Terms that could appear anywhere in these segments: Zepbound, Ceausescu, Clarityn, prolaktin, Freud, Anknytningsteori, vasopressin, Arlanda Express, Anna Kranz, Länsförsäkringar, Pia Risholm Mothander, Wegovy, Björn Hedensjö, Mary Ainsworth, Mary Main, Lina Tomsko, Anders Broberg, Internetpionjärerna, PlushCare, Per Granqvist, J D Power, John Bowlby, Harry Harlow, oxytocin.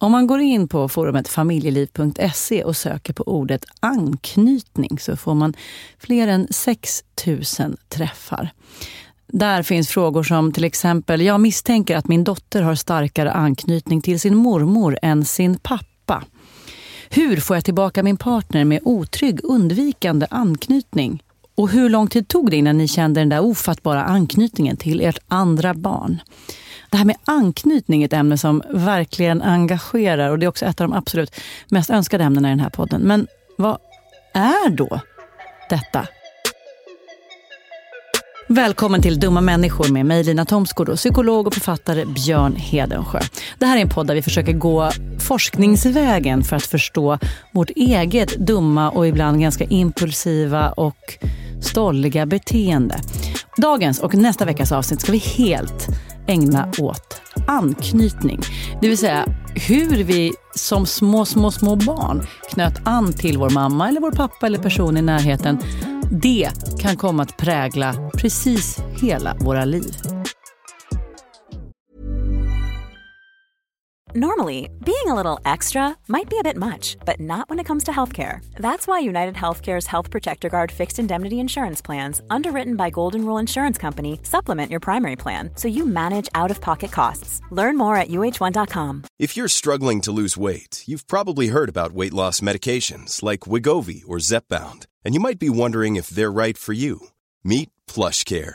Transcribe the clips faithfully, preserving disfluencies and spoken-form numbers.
Om man går in på forumet familjeliv punkt se och söker på ordet anknytning så får man fler än sex tusen träffar. Där finns frågor som till exempel: jag misstänker att min dotter har starkare anknytning till sin mormor än sin pappa. Hur får jag tillbaka min partner med otrygg, undvikande anknytning? Och hur lång tid tog det innan ni kände den där ofattbara anknytningen till ert andra barn? Det här med anknytning är ett ämne som verkligen engagerar, och det är också ett av de absolut mest önskade ämnena i den här podden. Men vad är då detta? Välkommen till Dumma människor med mig, Lina Tomsko, och psykolog och författare Björn Hedensjö. Det här är en podd där vi försöker gå forskningsvägen för att förstå vårt eget dumma och ibland ganska impulsiva och stolliga beteende. Dagens och nästa veckas avsnitt ska vi helt ägna åt anknytning. Det vill säga hur vi som små, små, små barn knöt an till vår mamma eller vår pappa eller person i närheten. Det kan komma att prägla precis hela våra liv. Normally, being a little extra might be a bit much, but not when it comes to healthcare. That's why United Healthcare's Health Protector Guard fixed indemnity insurance plans, underwritten by Golden Rule Insurance Company, supplement your primary plan so you manage out-of-pocket costs. Learn more at u h one dot com. If you're struggling to lose weight, you've probably heard about weight loss medications like Wegovy or Zepbound, and you might be wondering if they're right for you. Meet PlushCare,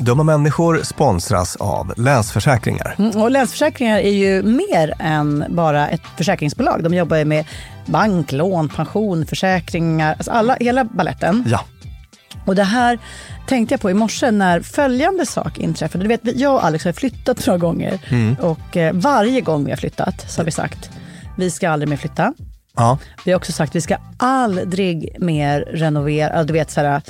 Dumma människor sponsras av Länsförsäkringar. Mm, och Länsförsäkringar är ju mer än bara ett försäkringsbolag. De jobbar ju med bank, lån, pension, försäkringar, alltså alla, hela balletten. Ja. Och det här tänkte jag på i morse när följande sak inträffade. Du vet, jag och Alex har flyttat några gånger. Mm. Och varje gång vi har flyttat så har vi sagt: vi ska aldrig mer flytta. Ja. Vi har också sagt: vi ska aldrig mer renovera. Du vet, så här...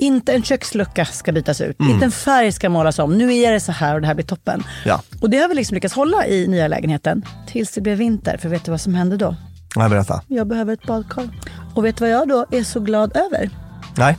inte en kökslucka ska bytas ut, mm. inte en färg ska målas om, nu är det så här och det här blir toppen. Ja. Och det har vi liksom lyckats hålla i nya lägenheten tills det blev vinter, för vet du vad som hände då? Nej, berätta. Jag behöver ett badkar. Och vet du vad jag då är så glad över? Nej.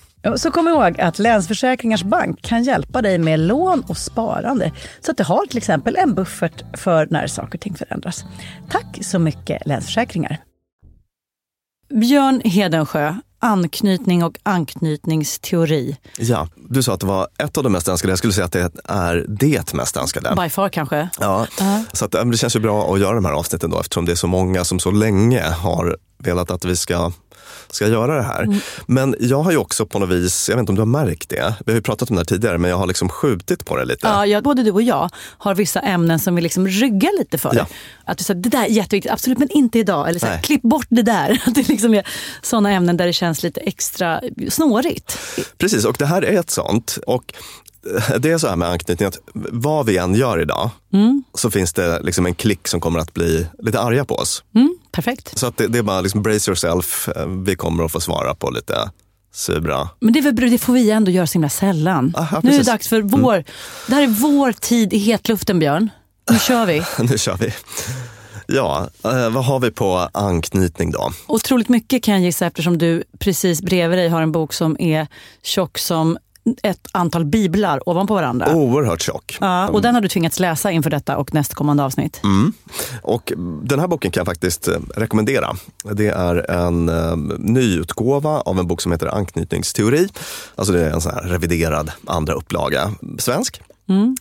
Så kom ihåg att Länsförsäkringars bank kan hjälpa dig med lån och sparande så att du har till exempel en buffert för när saker och ting förändras. Tack så mycket Länsförsäkringar. Björn Hedensjö, anknytning och anknytningsteori. Ja, du sa att det var ett av de mest önskade. Jag skulle säga att det är det mest önskade. By far kanske. Ja, uh-huh. Så att, det känns ju bra att göra de här avsnitten då eftersom det är så många som så länge har velat att vi ska... ska göra det här. Mm. Men jag har ju också på något vis, jag vet inte om du har märkt det, vi har ju pratat om det här tidigare, men jag har liksom skjutit på det lite. Ja, jag, både du och jag har vissa ämnen som vi liksom ryggar lite för. Ja. Att du säger, det där är jätteviktigt, absolut, men inte idag. Eller så här, klipp bort det där. Att det liksom är sådana ämnen där det känns lite extra snårigt. Precis, och det här är ett sånt. Och det är så här med anknytning att vad vi än gör idag mm. så finns det liksom en klick som kommer att bli lite arga på oss. Mm, perfekt. Så att det, det är bara liksom brace yourself, vi kommer att få svara på lite sura. Men det, är väl, det får vi ändå göra så himla sällan. Aha, nu är det dags för vår, mm. det här är vår tid i hetluften, Björn. Nu kör vi. nu kör vi. Ja, vad har vi på anknytning då? Otroligt mycket kan jag gissa eftersom du precis bredvid dig har en bok som är tjock som ett antal biblar ovanpå varandra. Oerhört tjock. Ja, och den har du tvingats läsa inför detta och nästkommande avsnitt. Mm. Och den här boken kan jag faktiskt rekommendera. Det är en eh, nyutgåva av en bok som heter Anknytningsteori. Alltså det är en sån här reviderad andra upplaga. Svensk. Mm.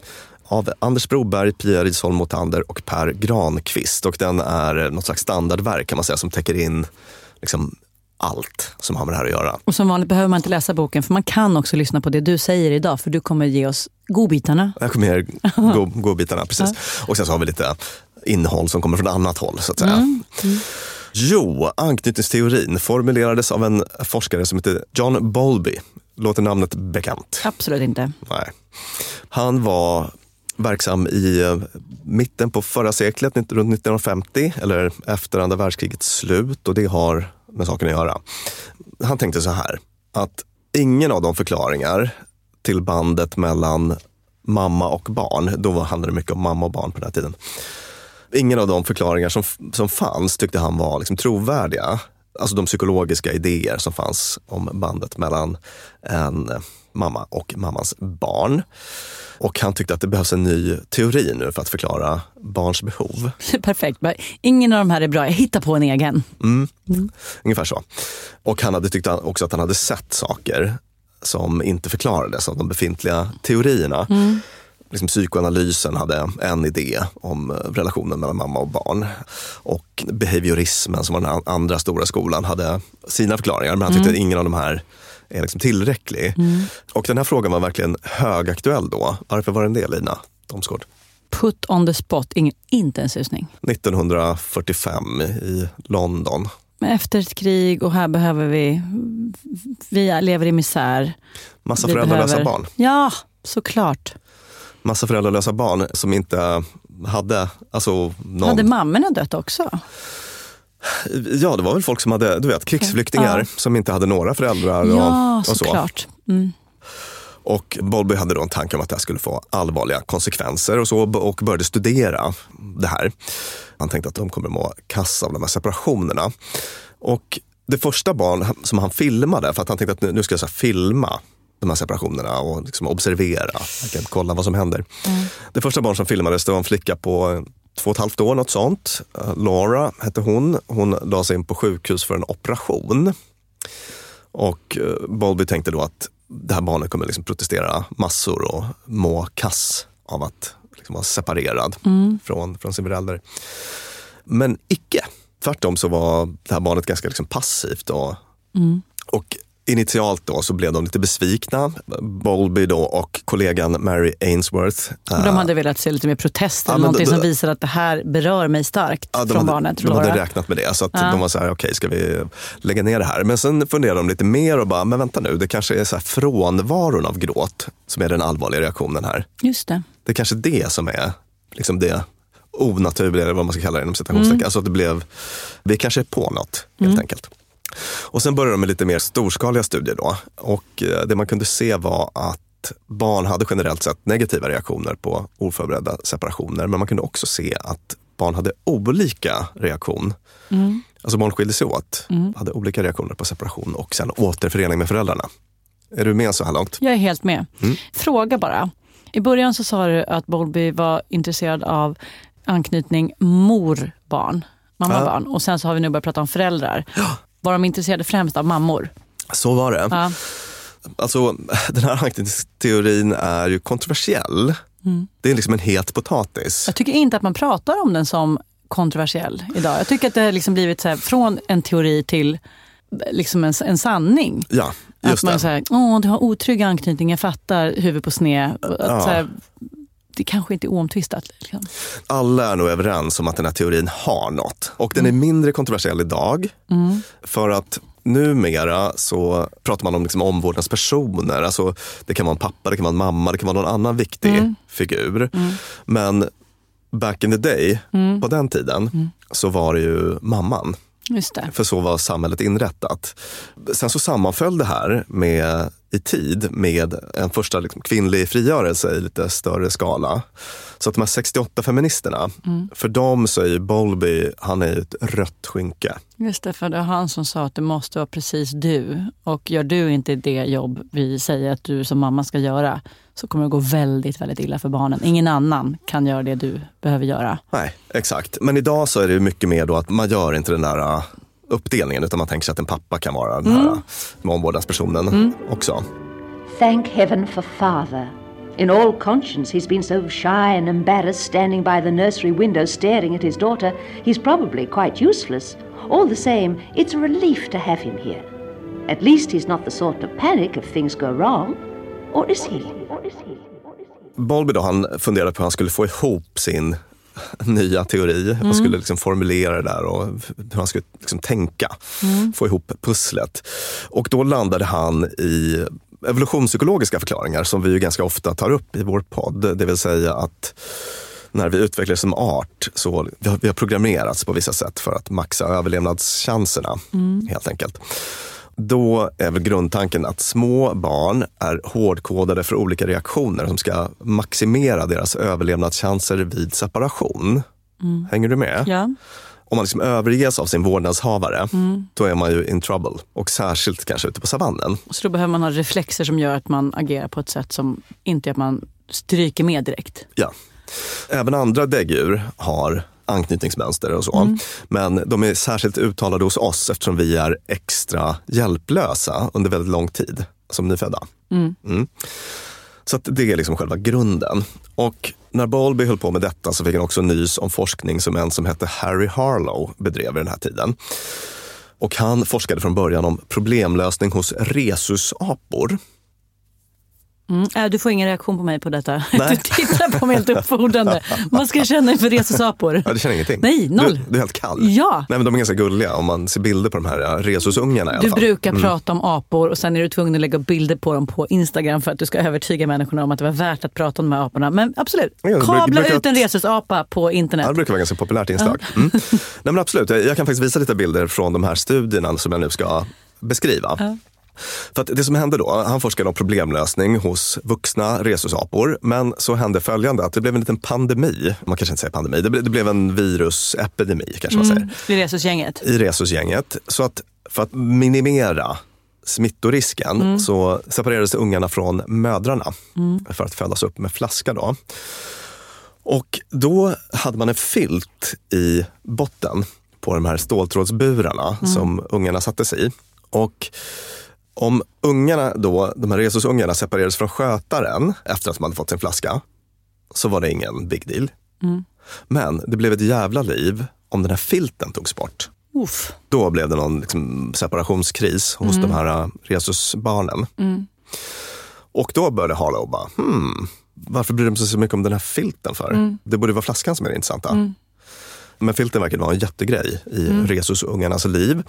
Av Anders Broberg, Pia Risholm Mothander och Per Granqvist. Och den är något slags standardverk kan man säga som täcker in liksom allt som har med det här att göra. Och som vanligt behöver man inte läsa boken för man kan också lyssna på det du säger idag för du kommer ge oss godbitarna. Jag kommer ge go- godbitarna, precis. Ja. Och sen så har vi lite innehåll som kommer från annat håll så att säga. Mm. Mm. Jo, anknytningsteorin formulerades av en forskare som heter John Bowlby. Låter namnet bekant? Absolut inte. Nej. Han var verksam i mitten på förra seklet, runt nittonhundrafemtio eller efter andra världskrigets slut och det har med saken att göra. Han tänkte så här, att ingen av de förklaringar till bandet mellan mamma och barn, då handlade det mycket om mamma och barn på den här tiden. Ingen av de förklaringar som, som fanns tyckte han var liksom trovärdiga. Alltså de psykologiska idéer som fanns om bandet mellan en mamma och mammans barn. Och han tyckte att det behövs en ny teori nu för att förklara barns behov. Perfekt, ingen av de här är bra, jag hittar på en egen. Mm. Mm. Ungefär så. Och han hade tyckt också att han hade sett saker som inte förklarades av de befintliga teorierna. Mm. Liksom psykoanalysen hade en idé om relationen mellan mamma och barn. Och behaviorismen som var den andra stora skolan hade sina förklaringar. Men han tyckte mm. att ingen av de här är liksom tillräcklig. Mm. Och den här frågan var verkligen högaktuell då. Varför var den det, Lina Tomsko? Put on the spot, ingen, inte en susning. nittonhundrafyrtiofem i London. Efter ett krig och här behöver vi, vi lever i misär. Massa vi föräldralösa behöver... barn. Ja, såklart. Massa föräldralösa barn som inte hade, alltså någon... Hade mammorna dött också? Ja, det var väl folk som hade, du vet, krigsflyktingar ja. Som inte hade några föräldrar och, ja, så och så. Klart. Mm. Och Bowlby hade då en tanke om att det här skulle få allvarliga konsekvenser och så och började studera det här. Han tänkte att de kommer må kassa av de här separationerna. Och det första barn som han filmade, för att han tänkte att nu ska jag så här filma de här separationerna och liksom observera, kan kolla vad som händer. Mm. Det första barn som filmades, det var en flicka på två och ett halvt år, något sånt. Laura hette hon. Hon la sig in på sjukhus för en operation. Och Bowlby tänkte då att det här barnet kommer liksom protestera massor och må kass av att liksom vara separerad mm. från, från sin förälder. Men icke. Tvärtom så var det här barnet ganska liksom passivt. Och, mm. och Initialt då så blev de lite besvikna, Bowlby då och kollegan Mary Ainsworth. De hade velat se lite mer protest eller ja, någonting då, som visar att det här berör mig starkt ja, från hade, barnet. De Laura. hade räknat med det, så att ja. de var så här, okej okay, ska vi lägga ner det här? Men sen funderade de lite mer och bara, men vänta nu, det kanske är så här frånvaron av gråt som är den allvarliga reaktionen här. Just det. Det är kanske det som är liksom det onaturliga, eller vad man ska kalla det inom citationstecken. Mm. Alltså att det blev, vi kanske är på något helt mm. enkelt. Och sen började de med lite mer storskaliga studier då. Och det man kunde se var att barn hade generellt sett negativa reaktioner på oförberedda separationer. Men man kunde också se att barn hade olika reaktion. Mm. Alltså barn skilde sig åt. Mm. Hade olika reaktioner på separation och sen återförening med föräldrarna. Är du med så här långt? Jag är helt med. Mm. Fråga bara. I början så sa du att Bowlby var intresserad av anknytning mor-barn. Mamma-barn. Ja. Och sen så har vi nu börjat prata om föräldrar. Ja. Var de intresserade främst av mammor? Så var det. Ja. Alltså, den här anknytningsteorin är ju kontroversiell. Mm. Det är liksom en het potatis. Jag tycker inte att man pratar om den som kontroversiell idag. Jag tycker att det har liksom blivit så här, från en teori till liksom en, en sanning. Ja, just att man det. Säger, åh, du har otrygg anknytning, jag fattar, huvud på sned. Att, ja. så här, det kanske inte är oomtvistat. Liksom. Alla är nog överens om att den här teorin har något. Och den mm. är mindre kontroversiell idag. Mm. För att numera så pratar man om liksom omvårdnadspersoner. Alltså, det kan vara en pappa, det kan vara en mamma, det kan vara någon annan viktig mm. figur. Mm. Men back in the day, mm. på den tiden, mm. så var det ju mamman. Just det. För så var samhället inrättat. Sen så sammanföll det här med, i tid med en första liksom kvinnlig frigörelse i lite större skala. Så att de här sextioåtta-feministerna, mm. för dem så är ju Bowlby, han är ju ett rött skynke. Just det, för det var han som sa att det måste vara precis du. Och gör du inte det jobb vi säger att du som mamma ska göra, så kommer det gå väldigt, väldigt illa för barnen. Ingen annan kan göra det du behöver göra. Nej, exakt. Men idag så är det mycket mer då att man gör inte den där uppdelningen, utan man tänker sig att en pappa kan vara den här mm. omvårdnadspersonen mm. också. Thank heaven for father. In all conscience he's been so shy and embarrassed standing by the nursery window staring at his daughter. He's probably quite useless. All the same, it's a relief to have him here. At least he's not the sort to panic if things go wrong. Or is he? Bowlby då, han funderade på hur han skulle få ihop sin nya teori mm. och skulle liksom formulera det där och hur han skulle liksom tänka, mm. få ihop pusslet. Och då landade han i evolutionspsykologiska förklaringar som vi ju ganska ofta tar upp i vår podd. Det vill säga att när vi utvecklas som art så vi har, vi har programmerats på vissa sätt för att maxa överlevnadschanserna mm. helt enkelt. Då är väl grundtanken att små barn är hårdkodade för olika reaktioner som ska maximera deras överlevnadschanser vid separation. Mm. Hänger du med? Ja. Om man liksom överges av sin vårdnadshavare, mm. då är man ju in trouble. Och särskilt kanske ute på savannen. Så då behöver man ha reflexer som gör att man agerar på ett sätt som inte att man stryker med direkt. Ja. Även andra däggdjur har anknytningsmönster och så. Mm. Men de är särskilt uttalade hos oss eftersom vi är extra hjälplösa under väldigt lång tid som nyfödda. Mm. Mm. Så att det är liksom själva grunden. Och när Bowlby höll på med detta så fick han också nys om forskning som en som hette Harry Harlow bedrev i den här tiden. Och han forskade från början om problemlösning hos rhesusapor. Mm. Äh, du får ingen reaktion på mig på detta. Nej. Du tittar på mig helt uppfordrande. Man ska känna för rhesusapor. Ja, du känner ingenting. Nej, noll. Du, du är helt kall. Ja. Nej, men de är ganska gulliga om man ser bilder på de här rhesusungarna i alla fall. Du brukar mm. prata om apor och sen är du tvungen att lägga bilder på dem på Instagram för att du ska övertyga människorna om att det var värt att prata om de här aporna. Men absolut, ja, kabla brukar, ut en rhesusapa på internet. Ja, det brukar vara ganska populärt inslag. Mm. Nej, men absolut. Jag, jag kan faktiskt visa lite bilder från de här studierna som jag nu ska beskriva. Ja. För att det som hände då, han forskade om problemlösning hos vuxna rhesusapor, men så hände följande att det blev en liten pandemi. Man kanske inte säger pandemi, det, ble, det blev en virusepidemi kanske man säger. Mm, I rhesusgänget. I rhesusgänget. Så att för att minimera smittorisken mm. så separerades ungarna från mödrarna mm. för att födas upp med flaska då. Och då hade man en filt i botten på de här ståltrådsburarna mm. som ungarna sattes i. Och om ungarna då, de här rhesusungarna separerades från skötaren efter att man hade fått sin flaska, så var det ingen big deal. Mm. Men det blev ett jävla liv om den här filten togs bort. Uff. Då blev det någon liksom separationskris hos mm. de här Resusbarnen. Mm. Och då började Harlow bara, hmm, varför bryr de sig så mycket om den här filten för? Mm. Det borde vara flaskan som är det intressanta. Mm. Men filten verkar vara en jättegrej i mm. Resusungarnas liv.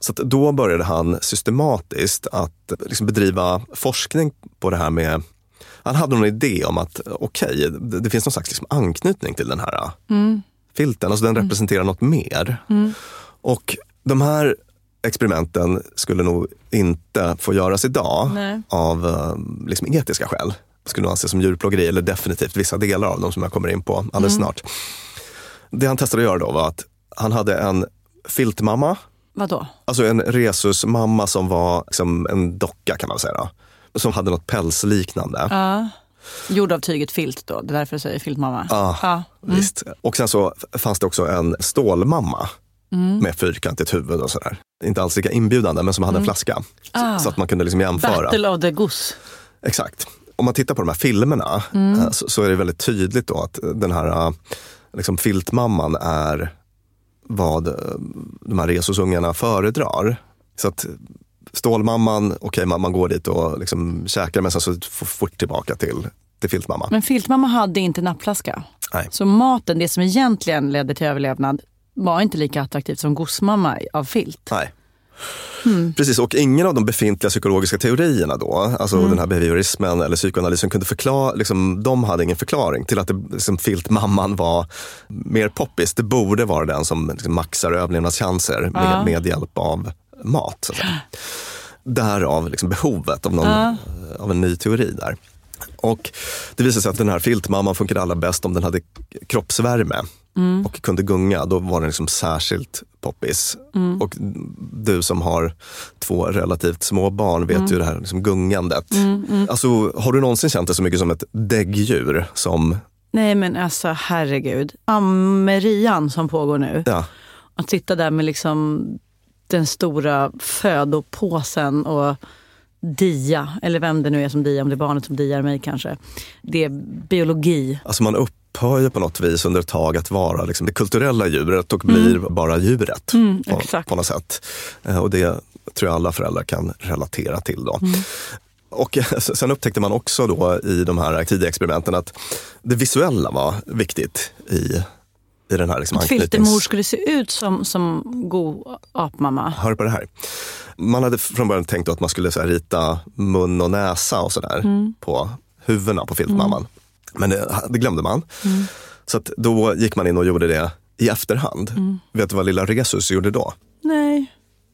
Så att då började han systematiskt att liksom bedriva forskning på det här med... Han hade någon idé om att okej, okay, det finns någon slags liksom anknytning till den här mm. filten. Alltså den representerar mm. något mer. Mm. Och de här experimenten skulle nog inte få göras idag. Nej. Av liksom etiska skäl. Det skulle nog anses som djurplågeri, eller definitivt vissa delar av dem som jag kommer in på alldeles mm. snart. Det han testade att göra då var att han hade en filtmamma. Vadå? Alltså en resusmamma som var liksom en docka kan man säga. Som hade något pälsliknande. Ja, gjord av tyget filt då. Det är därför jag säger filtmamma. Ja, ja. Mm. Visst. Och sen så fanns det också en stålmamma. Mm. Med fyrkantigt huvud och sådär. Inte alls lika inbjudande, men som hade mm. en flaska. Ah. Så att man kunde liksom jämföra. Battle of the Goose. Exakt. Om man tittar på de här filmerna mm. så, så är det väldigt tydligt då att den här... Liksom filtmamman är vad de här resusungarna föredrar. Så att stålmamman, okej okay, man, man går dit och liksom käkar, men sen så får fort tillbaka till, till filtmamma. Men filtmamma hade inte nappflaska. Nej. Så maten, det som egentligen ledde till överlevnad, var inte lika attraktivt som godsmamma av filt. Nej. Mm. Precis, och ingen av de befintliga psykologiska teorierna då, alltså mm. den här behaviorismen eller psykoanalysen kunde förklara, liksom, de hade ingen förklaring till att det, liksom, filtmamman var mer poppis. Det borde vara den som liksom, maxar överlevnadschanser med, ja. med hjälp av mat. Så att säga. Därav liksom, behovet av, någon, ja. av en ny teori där. Och det visade sig att den här filtmamman funkade allra bäst om den hade kroppsvärme. Mm. Och kunde gunga, då var den liksom särskilt poppis. Mm. Och du som har två relativt små barn vet mm. ju det här liksom gungandet. Mm, mm. Alltså, har du någonsin känt det så mycket som ett däggdjur som... Nej, men alltså, herregud. Amerian som pågår nu. Ja. Att sitta där med liksom den stora födopåsen och... dia, eller vem det nu är som dia, om det är barnet som diar mig kanske. Det är biologi. Alltså man upphör ju på något vis under ett tag att vara liksom det kulturella djuret och mm. blir bara djuret mm, på, exakt. på något sätt. Och det tror jag alla föräldrar kan relatera till då. Mm. Och sen upptäckte man också då i de här tidiga experimenten att det visuella var viktigt i i den här liksom anknytnings... Filtermor skulle se ut som, som god apmamma. Hör på det här. Man hade från början tänkt att man skulle så här rita mun och näsa och sådär mm. på huvudena på filtmamman. Mm. Men det, det glömde man. Mm. Så att då gick man in och gjorde det i efterhand. Mm. Vet du vad lilla Resus gjorde då? Nej.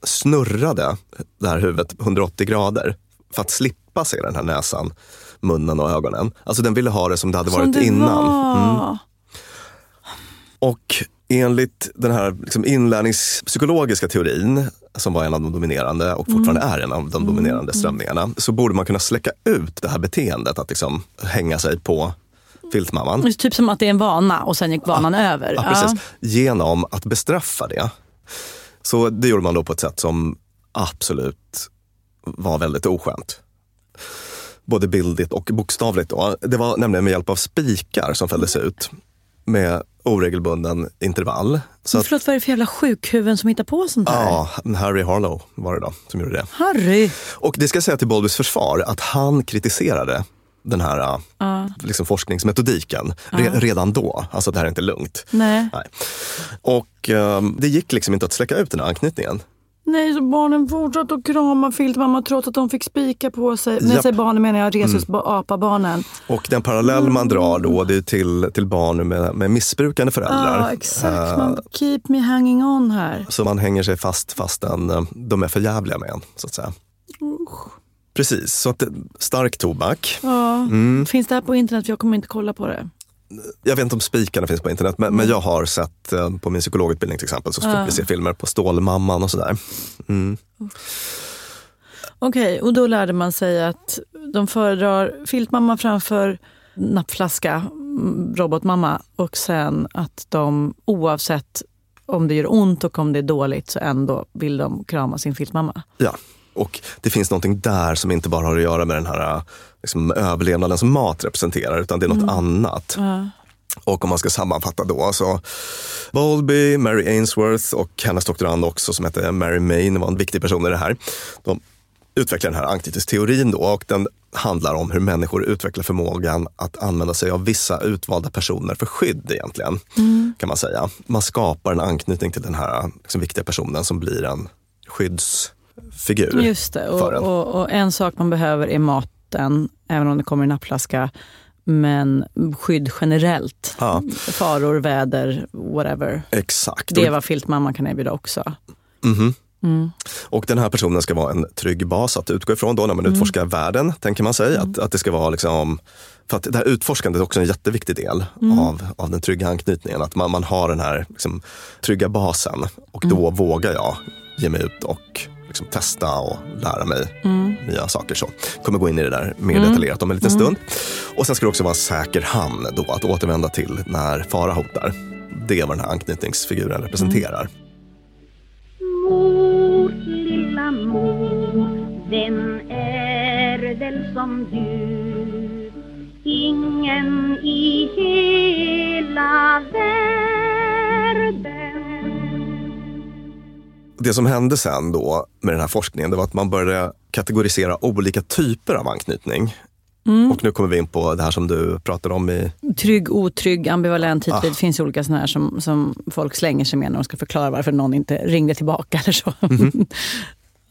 Snurrade det här huvudet hundraåttio grader för att slippa se den här näsan, munnen och ögonen. Alltså den ville ha det som det hade som varit det innan. Var. Mm. Och enligt den här liksom inlärningspsykologiska teorin, som var en av de dominerande och fortfarande mm. är en av de dominerande strömningarna, så borde man kunna släcka ut det här beteendet att liksom hänga sig på filtmamman. Typ som att det är en vana och sen gick vanan ja, över. Ja, precis. Ja. Genom att bestraffa det. Så det gjorde man då på ett sätt som absolut var väldigt oskönt. Både bildligt och bokstavligt då. Det var nämligen med hjälp av spikar som fälldes ut med oregelbunden intervall. Så men förlåt, att, vad är det för jävla sjukhuvuden som hittar på sånt här? Ja, Harry Harlow var det då som gjorde det. Harry! Och det ska säga till Bowlbys försvar att han kritiserade den här uh. liksom, forskningsmetodiken uh. re- redan då. Alltså det här är inte lugnt. Nej. Nej. Och um, det gick liksom inte att släcka ut den här anknytningen. Nej, så barnen fortsatte att krama filtmamma trots att de fick spika på sig. När jag säger barnen menar jag Resus, mm. apabarnen. Och den parallell man drar då, det är till, till barn med, med missbrukande föräldrar. Ja, ah, exakt. Uh, man keep me hanging on här. Så man hänger sig fast fastän de är för jävliga med en, så att säga. Usch. Precis, så att stark tobak. Ja, mm. Finns det här på internet? För jag kommer inte kolla på det. Jag vet inte om spikarna finns på internet, men, mm. men jag har sett eh, på min psykologutbildning till exempel så fick uh. vi se filmer på Stålmamman och sådär. Mm. Okej, okay, och då lärde man sig att de föredrar filtmamma framför nappflaska, robotmamma, och sen att de oavsett om det gör ont och om det är dåligt så ändå vill de krama sin filtmamma. Ja. Och det finns någonting där som inte bara har att göra med den här liksom, överlevnaden som mat representerar, utan det är något mm. annat. Uh. Och om man ska sammanfatta då, alltså Bowlby, Mary Ainsworth och hennes doktorand också som hette Mary Main var en viktig person i det här. De utvecklar den här anknytningsteorin då, och den handlar om hur människor utvecklar förmågan att använda sig av vissa utvalda personer för skydd egentligen, mm. kan man säga. Man skapar en anknytning till den här liksom viktiga personen som blir en skyddsfigur. Just det, och, för en. Och, och en sak man behöver är maten, även om det kommer i en nappflaska. Men skydd generellt, ja. Faror, väder, whatever. Exakt. Det är vad filtmamma kan erbjuda också. Mm-hmm. Mm. Och den här personen ska vara en trygg bas att utgå ifrån då när man mm. utforskar världen, tänker man sig. Mm. Att, att det ska vara liksom, för att det här utforskandet är också en jätteviktig del mm. av, av den trygga anknytningen. Att man, man har den här liksom, trygga basen och då mm. vågar jag ge mig ut och liksom testa och lära mig mm. nya saker. Så kommer gå in i det där mer mm. detaljerat om en liten mm. stund. Och sen ska det också vara en säker hamn då att återvända till när fara hotar. Det är vad den här anknytningsfiguren representerar. Mor, lilla mor, vem är väl som du? Ingen i hela världen. Det som hände sen då med den här forskningen, det var att man började kategorisera olika typer av anknytning. Mm. Och nu kommer vi in på det här som du pratade om i... Trygg, otrygg, ambivalent, ah. Det finns olika sådana här som, som folk slänger sig med när de ska förklara varför någon inte ringde tillbaka eller så. Mm.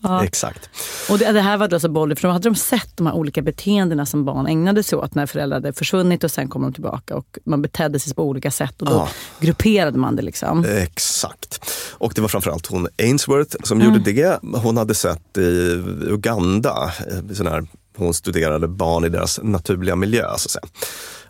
Ja. Exakt. Och det, det här var då så bolligt, för då hade de sett de här olika beteendena som barn ägnade sig åt när föräldrar hade försvunnit och sen kom de tillbaka och man betedde sig på olika sätt och då ah. grupperade man det liksom. Exakt. Och det var framförallt hon Ainsworth som mm. gjorde det. Hon hade sett i Uganda, i sån här, hon studerade barn i deras naturliga miljö så att säga.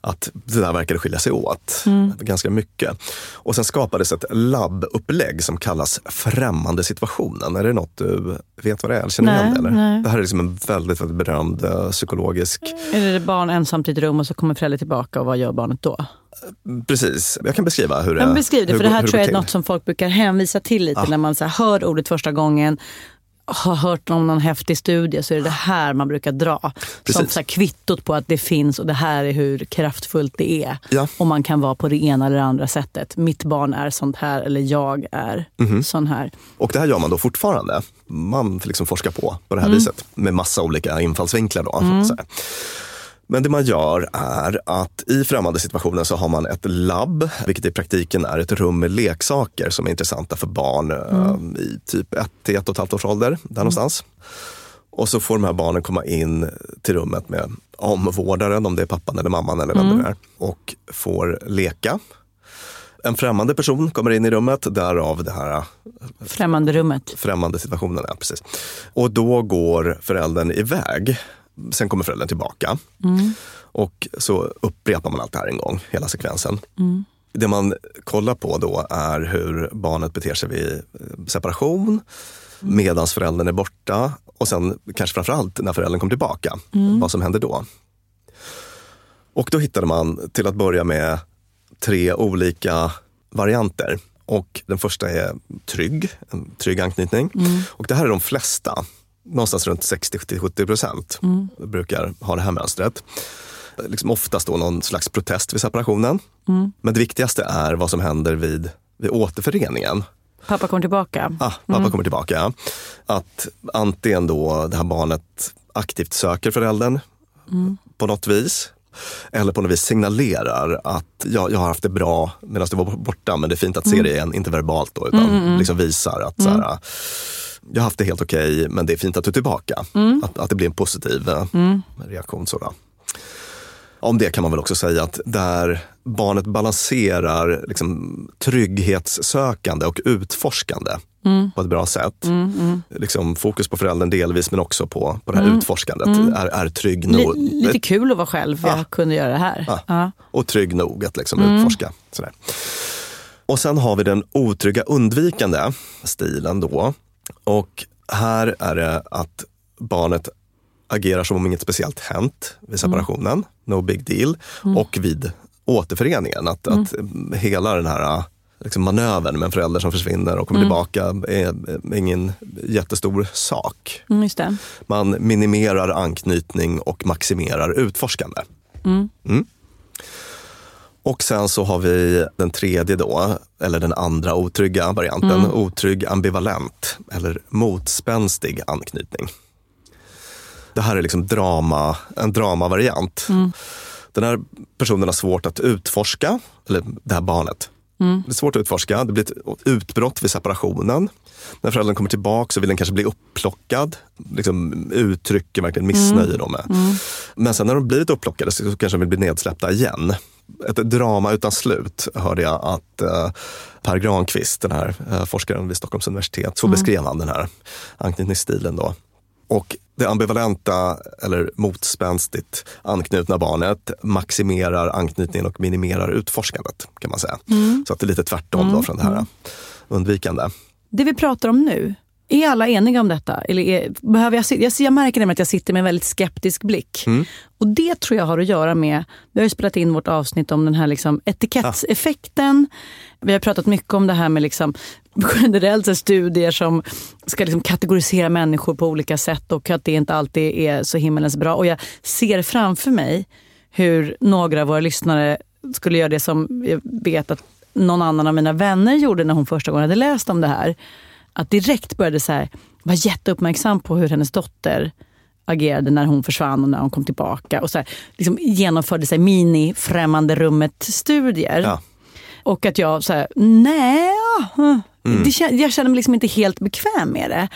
Att det där verkade skilja sig åt mm. ganska mycket. Och sen skapades ett labbupplägg som kallas främmande situationen. Är det något du vet vad det är? Känner nej, igen det, eller? Nej. Det här är liksom en väldigt, väldigt berömd psykologisk... Är det barn ensamt i ett rum och så kommer föräldrar tillbaka och vad gör barnet då? Precis, jag kan beskriva hur det... Jag kan beskriva det, hur, för det här tror jag är något som folk brukar hänvisa till lite ja. När man så här hör ordet första gången. Har hört om någon häftig studie så är det det här man brukar dra. Precis. Som så här kvittot på att det finns och det här är hur kraftfullt det är. Ja. Och man kan vara på det ena eller det andra sättet. Mitt barn är sånt här eller jag är mm-hmm. sån här. Och det här gör man då fortfarande. Man liksom forskar på på det här mm. viset med massa olika infallsvinklar då. Mm. Så här. Men det man gör är att i främmande situationen så har man ett labb, vilket i praktiken är ett rum med leksaker som är intressanta för barn mm. i typ ett till ett och ett halvt års ålder, där mm. någonstans. Och så får de här barnen komma in till rummet med omvårdaren, om det är pappan eller mamman eller vem mm. det är, och får leka. En främmande person kommer in i rummet, därav det här... Främmande rummet. Främmande situationen, ja, precis. Och då går föräldern iväg. Sen kommer föräldern tillbaka. Mm. Och så upprepar man allt det här en gång, hela sekvensen. Mm. Det man kollar på då är hur barnet beter sig vid separation, mm. medans föräldern är borta. Och sen kanske framförallt när föräldern kommer tillbaka, mm. vad som händer då. Och då hittade man till att börja med tre olika varianter. Och den första är trygg, en trygg anknytning. Mm. Och det här är de flesta. Någonstans runt sextio till sjuttio procent mm. brukar ha det här mönstret. Liksom oftast då någon slags protest vid separationen. Mm. Men det viktigaste är vad som händer vid, vid återföreningen. Pappa kommer tillbaka. Ah, pappa mm. kommer tillbaka. Att antingen då det här barnet aktivt söker föräldern mm. på något vis. Eller på något vis signalerar att ja, jag har haft det bra medan du var borta. Men det är fint att se mm. det igen, inte verbalt då. Utan mm, mm. liksom visar att mm. så här... Jag har haft det helt okej, men det är fint att du är tillbaka. Mm. Att, att det blir en positiv mm. reaktion. Sådär. Om det kan man väl också säga att där barnet balanserar liksom, trygghetssökande och utforskande mm. på ett bra sätt. Mm, mm. Liksom, fokus på föräldern delvis, men också på, på det här mm. utforskandet. Mm. Är, är trygg nog. L- lite kul att vara själv, ja. Jag kunde göra det här. Ja. Ja. Och trygg nog att liksom, mm. utforska. Sådär. Och sen har vi den otrygga undvikande stilen då. Och här är det att barnet agerar som om inget speciellt hänt vid separationen, mm. no big deal, mm. och vid återföreningen. Att, mm. att hela den här liksom, manövern med en förälder som försvinner och kommer mm. tillbaka är ingen jättestor sak. Mm, just det. Man minimerar anknytning och maximerar utforskande. Mm. Mm. Och sen så har vi den tredje då, eller den andra otrygga varianten. Mm. Otrygg ambivalent eller motspänstig anknytning. Det här är liksom drama, en dramavariant. Mm. Den här personen har svårt att utforska, eller det här barnet. Mm. Det är svårt att utforska, det blir ett utbrott vid separationen. När föräldern kommer tillbaka så vill den kanske bli upplockad. Liksom uttrycker verkligen missnöje då med. Mm. Men sen när de blivit upplockade så kanske de vill bli nedsläppta igen. Ett drama utan slut hörde jag att eh, Per Granqvist, den här eh, forskaren vid Stockholms universitet, så mm. beskrev han den här anknytningsstilen då. Och det ambivalenta eller motspänstigt anknutna barnet maximerar anknytningen och minimerar utforskandet, kan man säga. Mm. Så att det är lite tvärtom mm. då från det här undvikande. Det vi pratar om nu, är alla eniga om detta? Eller är, behöver jag, jag, jag märker nämligen att jag sitter med en väldigt skeptisk blick. Mm. Och det tror jag har att göra med, vi har ju spelat in vårt avsnitt om den här liksom etikettseffekten. Ah. Vi har pratat mycket om det här med liksom generellt studier som ska liksom kategorisera människor på olika sätt. Och att det inte alltid är så himmelens bra. Och jag ser framför mig hur några av våra lyssnare skulle göra det som jag vet att någon annan av mina vänner gjorde när hon första gången hade läst om det här. Att direkt började så här, var jätteuppmärksam på hur hennes dotter agerade när hon försvann och när hon kom tillbaka. Och så här, liksom genomförde sig mini-främmande rummet-studier. Ja. Och att jag så här, nej, mm. det, jag känner mig liksom inte helt bekväm med det.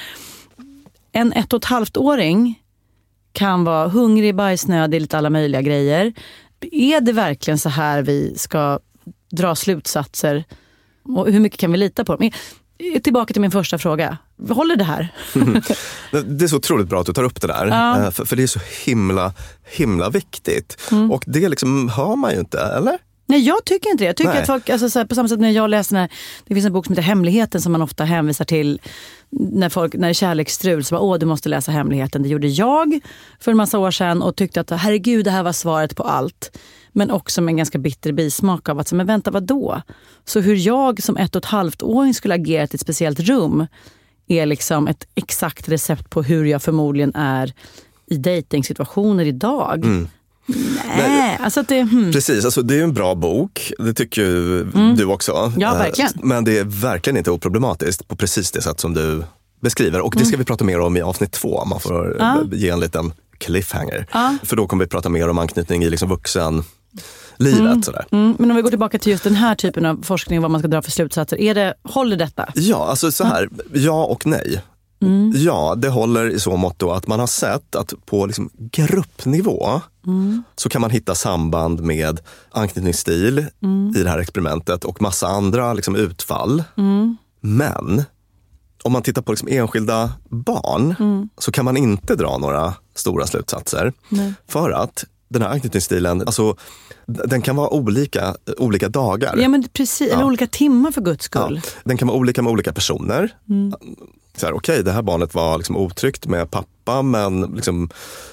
En ett och ett halvt-åring kan vara hungrig, bajsnödig, lite alla möjliga grejer. Är det verkligen så här vi ska dra slutsatser? Och hur mycket kan vi lita på dem? Tillbaka till min första fråga. Håller det här? Mm. Det är så otroligt bra att du tar upp det där. Ja. För, för det är så himla, himla viktigt. Mm. Och det liksom hör man ju inte, eller? Nej, jag tycker inte det. Jag tycker Nej. att folk, alltså, så här, på samma sätt när jag läser när, det finns en bok som heter Hemligheten som man ofta hänvisar till när, folk, när det är kärleksstrul så bara, åh du måste läsa Hemligheten. Det gjorde jag för en massa år sedan och tyckte att herregud, det här var svaret på allt. Men också med en ganska bitter bismak av att, men vänta, vad då? Så hur jag som ett och ett halvt åring skulle agera i ett speciellt rum är liksom ett exakt recept på hur jag förmodligen är i dejtingsituationer idag. Mm. Nej, Nej, alltså det... Hmm. Precis, alltså det är ju en bra bok. Det tycker ju mm. du också. Ja, verkligen. Men det är verkligen inte oproblematiskt på precis det sätt som du beskriver. Och det ska vi prata mer om i avsnitt två. Man får ja. ge en liten cliffhanger. Ja. För då kommer vi prata mer om anknytning i liksom vuxen... livet mm. sådär. Mm. Men om vi går tillbaka till just den här typen av forskning, vad man ska dra för slutsatser, är det, håller detta? Ja, alltså så här, ja och nej. Mm. Ja, det håller i så mått då att man har sett att på liksom gruppnivå mm. så kan man hitta samband med anknytningsstil mm. i det här experimentet och massa andra liksom utfall. Mm. Men om man tittar på liksom enskilda barn mm. så kan man inte dra några stora slutsatser. Nej. För att den här anknytningsstilen, alltså den kan vara olika, olika dagar. Ja, men precis, ja. Eller olika timmar för Guds skull. Ja. Den kan vara olika med olika personer. Mm. Så här, okej, okay, det här barnet var liksom otryggt med pappa, men liksom,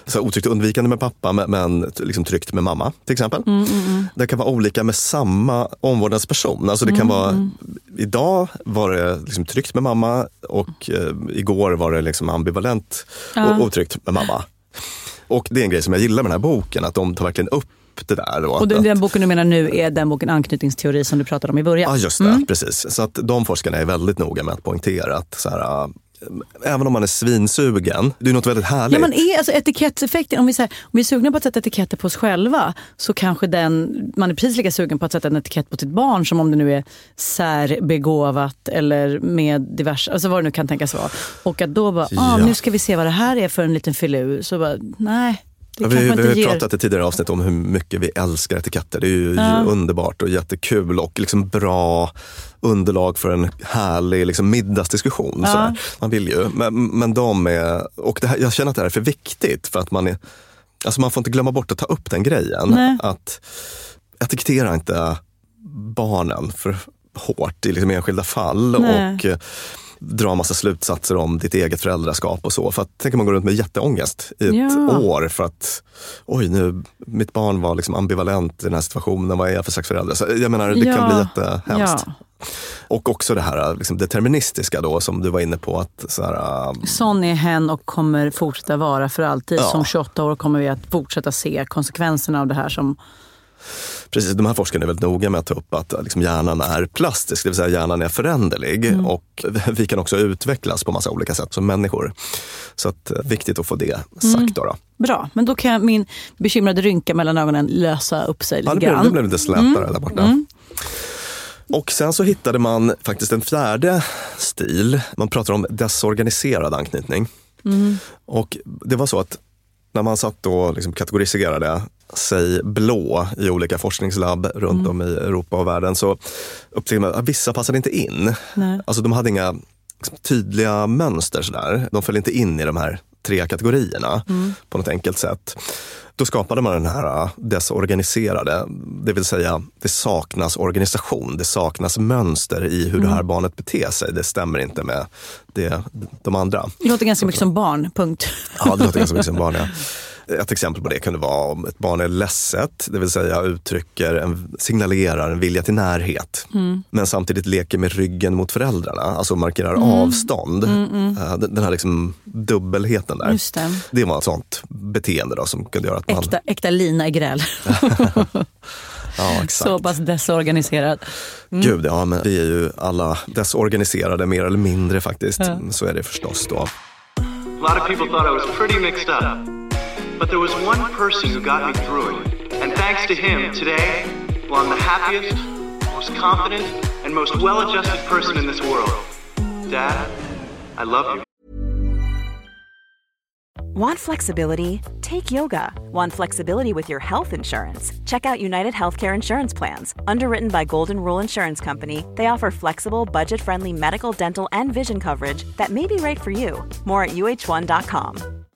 så här, otryggt undvikande med pappa, men, men liksom tryggt med mamma, till exempel. Mm, mm, mm. Det kan vara olika med samma omvårdnadsperson. Alltså det kan mm, vara, mm. idag var det liksom tryggt med mamma och eh, igår var det liksom ambivalent ja. och otryggt med mamma. Och det är en grej som jag gillar med den här boken, att de tar verkligen upp det där. Då, och den, att, den boken du menar nu är den boken Anknytningsteori som du pratade om i början. Ja, just det. Mm. Precis. Så att de forskarna är väldigt noga med att poängtera att så här, även om man är svinsugen, det är något väldigt härligt. Ja, man är, alltså etikettseffekten, om vi, så här, om vi är sugna på att sätta etiketter på oss själva så kanske den, man är precis lika sugen på att sätta en etikett på sitt barn som om det nu är särbegåvat eller med diverse, alltså vad det nu kan tänkas vara. Och att då bara, ja. ah, nu ska vi se vad det här är för en liten filur. Så bara, nej. Ja, vi vi har ju pratat i tidigare avsnitt om hur mycket vi älskar etiketter. Det är ju ja. underbart och jättekul och liksom bra underlag för en härlig liksom middagsdiskussion. Ja. Sådär. Man vill ju. Men, men de är... Och det här, jag känner att det här är för viktigt för att man är... Alltså man får inte glömma bort att ta upp den grejen. Nej. Att etikettera inte barnen för hårt i liksom enskilda fall. Nej. Och... dra massa slutsatser om ditt eget föräldraskap och så. För att tänker man gå runt med jätteångest i ett ja. år för att oj nu, mitt barn var liksom ambivalent i den här situationen, vad är jag för slags förälder? Så jag menar, det ja. kan bli jättehemskt. Ja. Och också det här liksom deterministiska då som du var inne på. Att så här, um... sån är hen och kommer fortsätta vara för alltid. Ja. Som tjugoåtta år kommer vi att fortsätta se konsekvenserna av det här som precis, de här forskarna är väldigt noga med att ta upp att liksom, hjärnan är plastisk, det vill säga hjärnan är föränderlig, mm. och vi kan också utvecklas på massa olika sätt som människor. Så att, viktigt att få det sagt mm. då. då. Bra, men då kan min bekymrade rynka mellan ögonen lösa upp sig lite grann. Ja, det blev lite slätare mm. där borta. Mm. Och sen så hittade man faktiskt en fjärde stil. Man pratar om desorganiserad anknytning. Mm. Och det var så att när man satt och liksom kategoriserade sig blå i olika forskningslabb runt mm. om i Europa och världen, så upptäckte man att vissa passade inte in. Nej. Alltså de hade inga liksom, tydliga mönster sådär. De föll inte in i de här tre kategorierna mm. på något enkelt sätt. Då skapade man den här desorganiserade, det vill säga det saknas organisation, det saknas mönster i hur mm. det här barnet beter sig. Det stämmer inte med det, de andra. Det låter ganska mycket som barn, punkt. Ja, det låter ganska mycket som barn, ja. Ett exempel på det kunde vara om ett barn är ledset, det vill säga uttrycker, en, signalerar en vilja till närhet. Mm. Men samtidigt leker med ryggen mot föräldrarna, alltså markerar mm. avstånd. Mm, mm. Den här liksom dubbelheten där. Just det. Det var ett sånt beteende då som kunde göra att man... Äkta, äkta Lina i gräl. Ja, exakt. Så pass desorganiserad. Mm. Gud, ja, men vi är ju alla desorganiserade mer eller mindre faktiskt. Ja. Så är det förstås då. A lot of people thought I was pretty mixed up. But there was one person who got me through it. And thanks to him, today, well, I'm the happiest, most confident, and most well-adjusted person in this world. Dad, I love you. Want flexibility? Take yoga. Want flexibility with your health insurance? Check out United Healthcare Insurance Plans. Underwritten by Golden Rule Insurance Company, they offer flexible, budget-friendly medical, dental, and vision coverage that may be right for you. More at U H one dot com.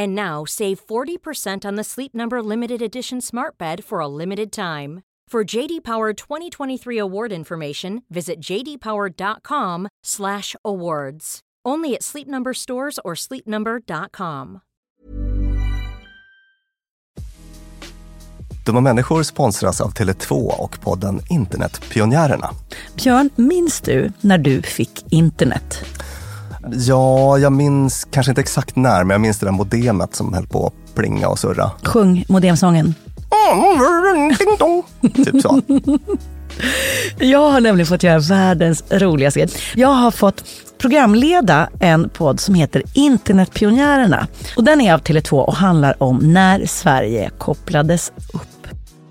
And now, save forty percent on the Sleep Number Limited Edition Smart Bed for a limited time. For J D Power twenty twenty-three award information, visit jdpower.com slash awards. Only at Sleep Number stores or sleep number dot com. De och människor sponsras av Tele två och podden Internetpionjärerna. Björn, minns du när du fick internet? Ja, jag minns kanske inte exakt när, men jag minns det där modemet som höll på att plinga och surra. Sjung modemsången. Typ så. Jag har nämligen fått göra världens roligaste. Jag har fått programleda en podd som heter Internetpionjärerna. Och den är av Tele två och handlar om när Sverige kopplades upp.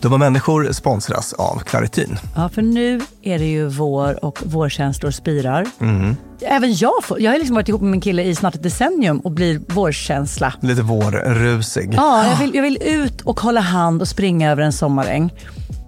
De och människor sponsras av Claritin. Ja, för nu är det ju vår och vårkänslor spirar. Mm. Även jag får, jag har liksom varit ihop med min kille i snart ett decennium och blir vårkänsla. Lite vårrusig. Ja, jag vill, jag vill ut och hålla hand och springa över en sommaräng.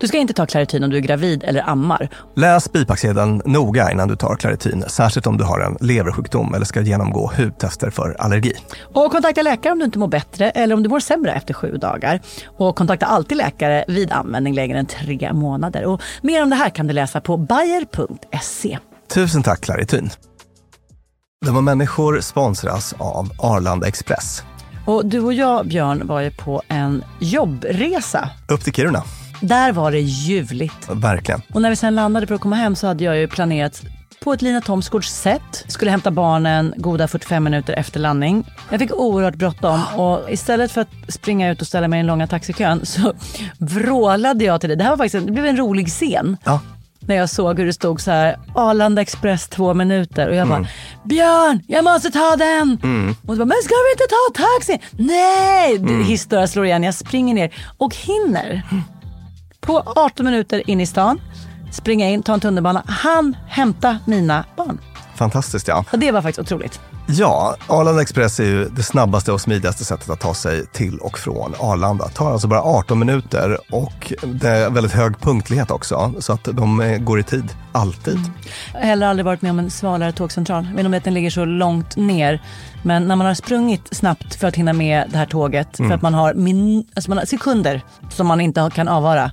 Du ska inte ta Clarityn om du är gravid eller ammar. Läs bipacksedeln noga innan du tar Clarityn, särskilt om du har en leversjukdom eller ska genomgå hudtester för allergi. Och kontakta läkare om du inte mår bättre eller om du mår sämre efter sju dagar. Och kontakta alltid läkare vid användning längre än tre månader. Och mer om det här kan du läsa på bayer punkt se. Tusen tack Clarityn. Det var människor sponsras av Arlanda Express. Och du och jag, Björn, var ju på en jobbresa. Upp till Kiruna. Där var det ljuvligt. Verkligen. Och när vi sen landade för att komma hem så hade jag ju planerat på ett Lina Tomskogs sätt. Skulle hämta barnen goda fyrtiofem minuter efter landning. Jag fick oerhört bråttom och istället för att springa ut och ställa mig i den långa taxikön så vrålade jag till det. Det här var faktiskt, det blev en rolig scen. Ja. När jag såg hur det stod så här Arlanda Express två minuter. Och jag bara, mm. Björn, jag måste ta den. Mm. Och du bara, men ska vi inte ta taxi? Nej, mm. Historia slår igen. Jag springer ner och hinner. Mm. På arton minuter in i stan, springa in, ta en tunnelbana. Han hämta mina barn. Fantastiskt, ja. Och det var faktiskt otroligt. Ja, Arlanda Express är ju det snabbaste och smidigaste sättet att ta sig till och från Arlanda. Det tar alltså bara arton minuter och det är väldigt hög punktlighet också. Så att de går i tid, alltid. Mm. Jag har heller aldrig varit med om en svalare tågcentral. Jag vet inte om den ligger så långt ner. Men när man har sprungit snabbt för att hinna med det här tåget. Mm. För att man har, min- alltså man har sekunder som man inte kan avvara.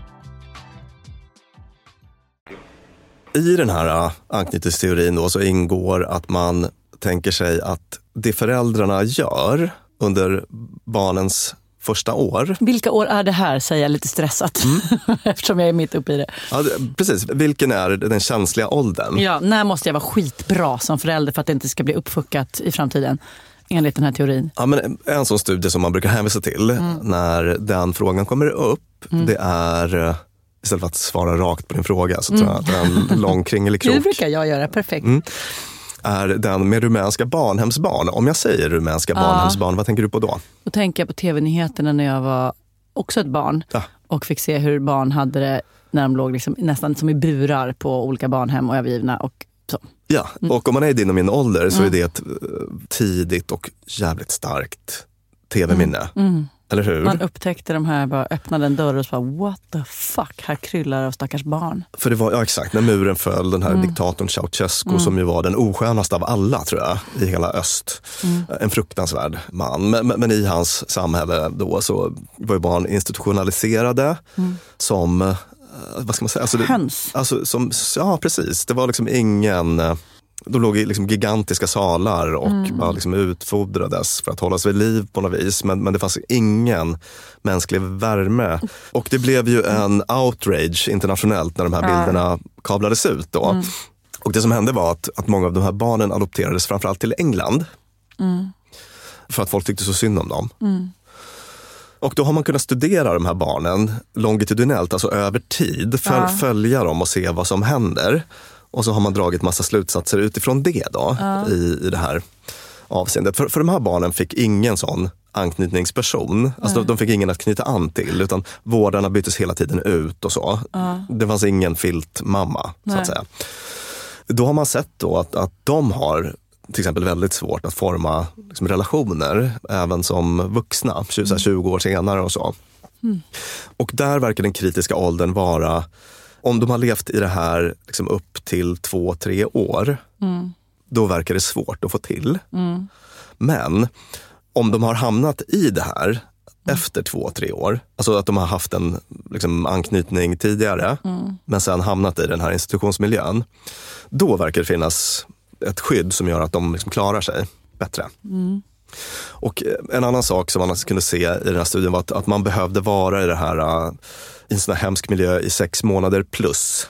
I den här anknytningsteorin då så ingår att man tänker sig att det föräldrarna gör under barnens första år. Vilka år är det här, säger jag lite stressat. Mm. Eftersom jag är mitt uppe i det. Ja, precis. Vilken är den känsliga åldern? Ja, när måste jag vara skitbra som förälder för att det inte ska bli uppfuckat i framtiden? Enligt den här teorin. Ja, men en sån studie som man brukar hänvisa till mm. när den frågan kommer upp, mm. det är... Istället för att svara rakt på din fråga så mm. tror jag att det är en lång kringelikrok. Det brukar jag göra, perfekt. Mm. Är den med rumänska barnhemsbarn. Om jag säger rumänska ah. barnhemsbarn, vad tänker du på då? Då tänker jag på tv-nyheterna när jag var också ett barn. Ah. Och fick se hur barn hade det när de låg liksom, nästan som i burar på olika barnhem och övergivna och så. Ja, mm. och om man är i din och min ålder så mm. är det ett tidigt och jävligt starkt tv-minne. Mm. Mm. Eller hur? Man upptäckte de här, bara öppnade en dörr och så bara, what the fuck, här kryllar av stackars barn. För det var, ja exakt, när muren föll, den här mm. diktatorn Ceausescu mm. som ju var den oskönaste av alla, tror jag, i hela öst. Mm. En fruktansvärd man. Men, men, men i hans samhälle då så var ju barn institutionaliserade mm. som, vad ska man säga? Alltså, höns. Alltså, som, ja, precis. Det var liksom ingen... De låg i liksom gigantiska salar och mm. bara liksom utfodrades för att hållas vid liv på något vis. Men, men det fanns ingen mänsklig värme. Och det blev ju en outrage internationellt när de här bilderna kablades ut då. Mm. Och det som hände var att, att många av de här barnen adopterades framförallt till England. Mm. För att folk tyckte så synd om dem. Mm. Och då har man kunnat studera de här barnen longitudinellt, alltså över tid. För, ja. Följa dem och se vad som händer. Och så har man dragit massa slutsatser utifrån det då, ja. i, i det här avseendet. För, för de här barnen fick ingen sån anknytningsperson. Alltså de, de fick ingen att knyta an till, utan vårdarna byttes hela tiden ut och så. Ja. Det fanns ingen filtmamma, så att säga. Då har man sett då att, att de har till exempel väldigt svårt att forma liksom, relationer, även som vuxna, tjugo år senare och så. Mm. Och där verkar den kritiska åldern vara, om de har levt i det här liksom upp till två, tre år, mm. då verkar det svårt att få till. Mm. Men om de har hamnat i det här mm. efter två, tre år, alltså att de har haft en liksom, anknytning tidigare, mm. men sen hamnat i den här institutionsmiljön, då verkar det finnas ett skydd som gör att de liksom klarar sig bättre. Mm. Och en annan sak som man kunde se i den här studien var att, att man behövde vara i det här i en sån här hemsk miljö i sex månader plus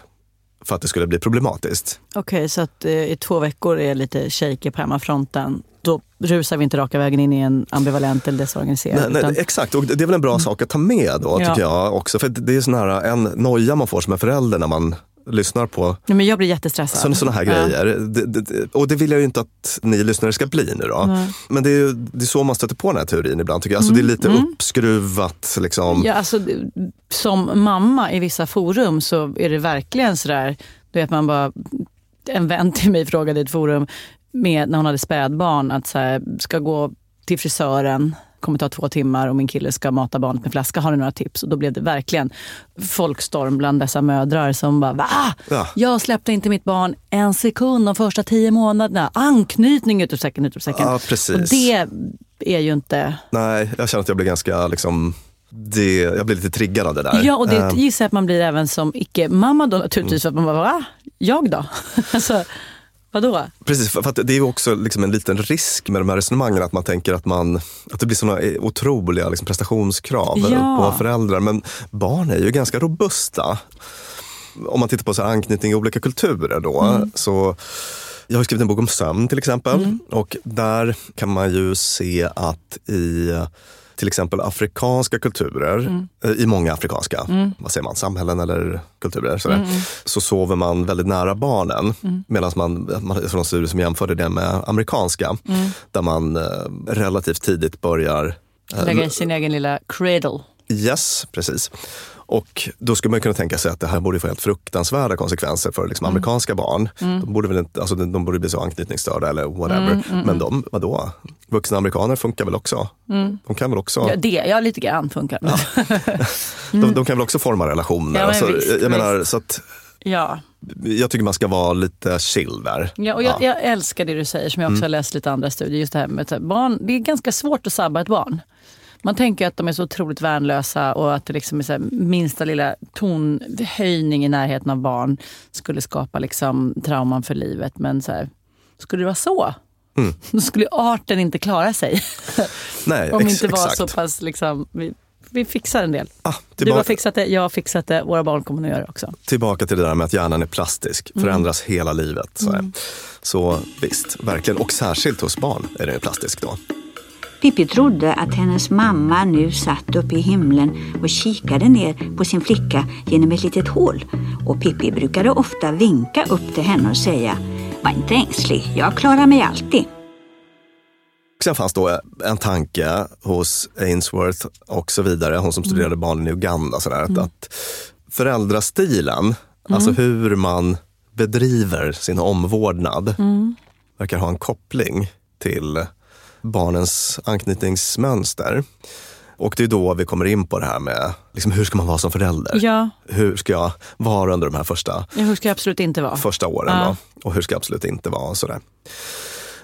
för att det skulle bli problematiskt. Okej, okay, så att eh, i två veckor är lite shaky på hemmafronten. Då rusar vi inte raka vägen in i en ambivalent eller desorganiserad. Nej, nej, exakt, och det är väl en bra mm. sak att ta med då, tycker ja. jag också. För det är sån här en noja man får som en förälder när man lyssnar på... Nej, men jag blir jättestressad. Såna, såna här ja. grejer. Det, det, och det vill jag ju inte att ni lyssnare ska bli nu då. Nej. Men det är ju det är så man stöter på den här teorin ibland, tycker jag. Alltså mm. det är lite mm. uppskruvat liksom. Ja, alltså som mamma i vissa forum så är det verkligen sådär, du vet, man bara, en vän till mig frågade i ett forum med, när hon hade spädbarn, att så här, ska gå till frisören, kommer ta två timmar och min kille ska mata barnet med flaska, har ni några tips? Och då blev det verkligen folkstorm bland dessa mödrar som bara, va? Ja. Jag släppte inte mitt barn en sekund de första tio månaderna. Anknytning, utropstecken, utropstecken. Ja, precis. Och det är ju inte... Nej, jag känner att jag blir ganska liksom... Det, jag blir lite triggad av det där. Ja, och det gissar jag att man blir även som icke-mamma då naturligtvis, för att man bara, va? Jag då? Alltså... Vadå? Precis, för att det är ju också liksom en liten risk med de här resonemangen, att man tänker att, man, att det blir sådana otroliga liksom prestationskrav ja. på föräldrar. Men barn är ju ganska robusta. Om man tittar på så här anknytning i olika kulturer då, mm. så... Jag har skrivit en bok om sömn till exempel. Mm. Och där kan man ju se att i... till exempel afrikanska kulturer, mm. i många afrikanska mm. vad säger man, samhällen eller kulturer, sådär, mm. så sover man väldigt nära barnen. Mm. Medan man, man från studier som jämförde det med amerikanska, mm. där man eh, relativt tidigt börjar... Eh, lägga sin egen lilla cradle. Yes, precis. Och då skulle man kunna tänka sig att det här borde få helt fruktansvärda konsekvenser för liksom, mm. amerikanska barn. Mm. De borde väl inte, alltså, de borde bli så anknytningsstörda eller whatever. Mm, mm, Men de, vadå? Vuxna amerikaner funkar väl också? Mm. De kan väl också... Ja, det, ja lite grann funkar. Ja. mm. de, de kan väl också forma relationer? Ja, men alltså, visst, jag visst. menar, så att... Ja. Jag tycker man ska vara lite chill där. Ja, och jag, ja. jag älskar det du säger, som jag också mm. har läst lite andra studier. Just det här med att barn, det är ganska svårt att sabba ett barn. Man tänker att de är så otroligt värnlösa och att det liksom är så här, minsta lilla tonhöjning i närheten av barn skulle skapa liksom trauman för livet. Men så här, skulle det vara så? Mm. Då skulle arten inte klara sig. Nej, Om ex- inte var exakt. så pass... Liksom, vi, vi fixar en del. Ah, tillbaka, du har fixat det, jag har fixat det, våra barn kommer att göra det också. Tillbaka till det där med att hjärnan är plastisk. Mm. Förändras hela livet. Så, mm. så visst, verkligen. Och särskilt hos barn är den plastisk då. Pippi trodde att hennes mamma nu satt uppe i himlen och kikade ner på sin flicka genom ett litet hål. Och Pippi brukade ofta vinka upp till henne och säga: "Var inte ängslig, jag klarar mig alltid." Sen fanns då en tanke hos Ainsworth och så vidare, hon som studerade mm. barnen i Uganda, sådär, mm. att föräldrastilen, mm. alltså hur man bedriver sin omvårdnad, mm. verkar ha en koppling till... barnens anknytningsmönster. Och det är då vi kommer in på det här med liksom, hur ska man vara som förälder? Ja. Hur ska jag vara under de här första... Ja, hur ska jag absolut inte vara? Första åren ja. då. Och hur ska jag absolut inte vara? Sådär.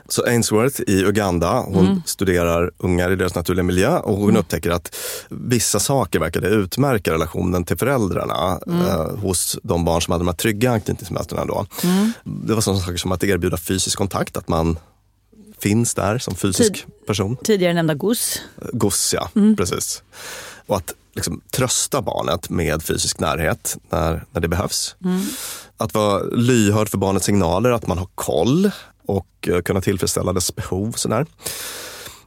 Så Ainsworth i Uganda, hon mm. studerar ungar i deras naturliga miljö och hon mm. upptäcker att vissa saker verkade utmärka relationen till föräldrarna mm. eh, hos de barn som hade de här trygga anknytningsmötena då. Mm. Det var sådana saker som att erbjuda fysisk kontakt, att man... finns där som fysisk Tid- person. Tidigare nämnda goss. Goss, ja. Mm. Precis. Och att liksom, trösta barnet med fysisk närhet när, när det behövs. Mm. Att vara lyhörd för barnets signaler, att man har koll och uh, kunna tillfredsställa dess behov. Sådär.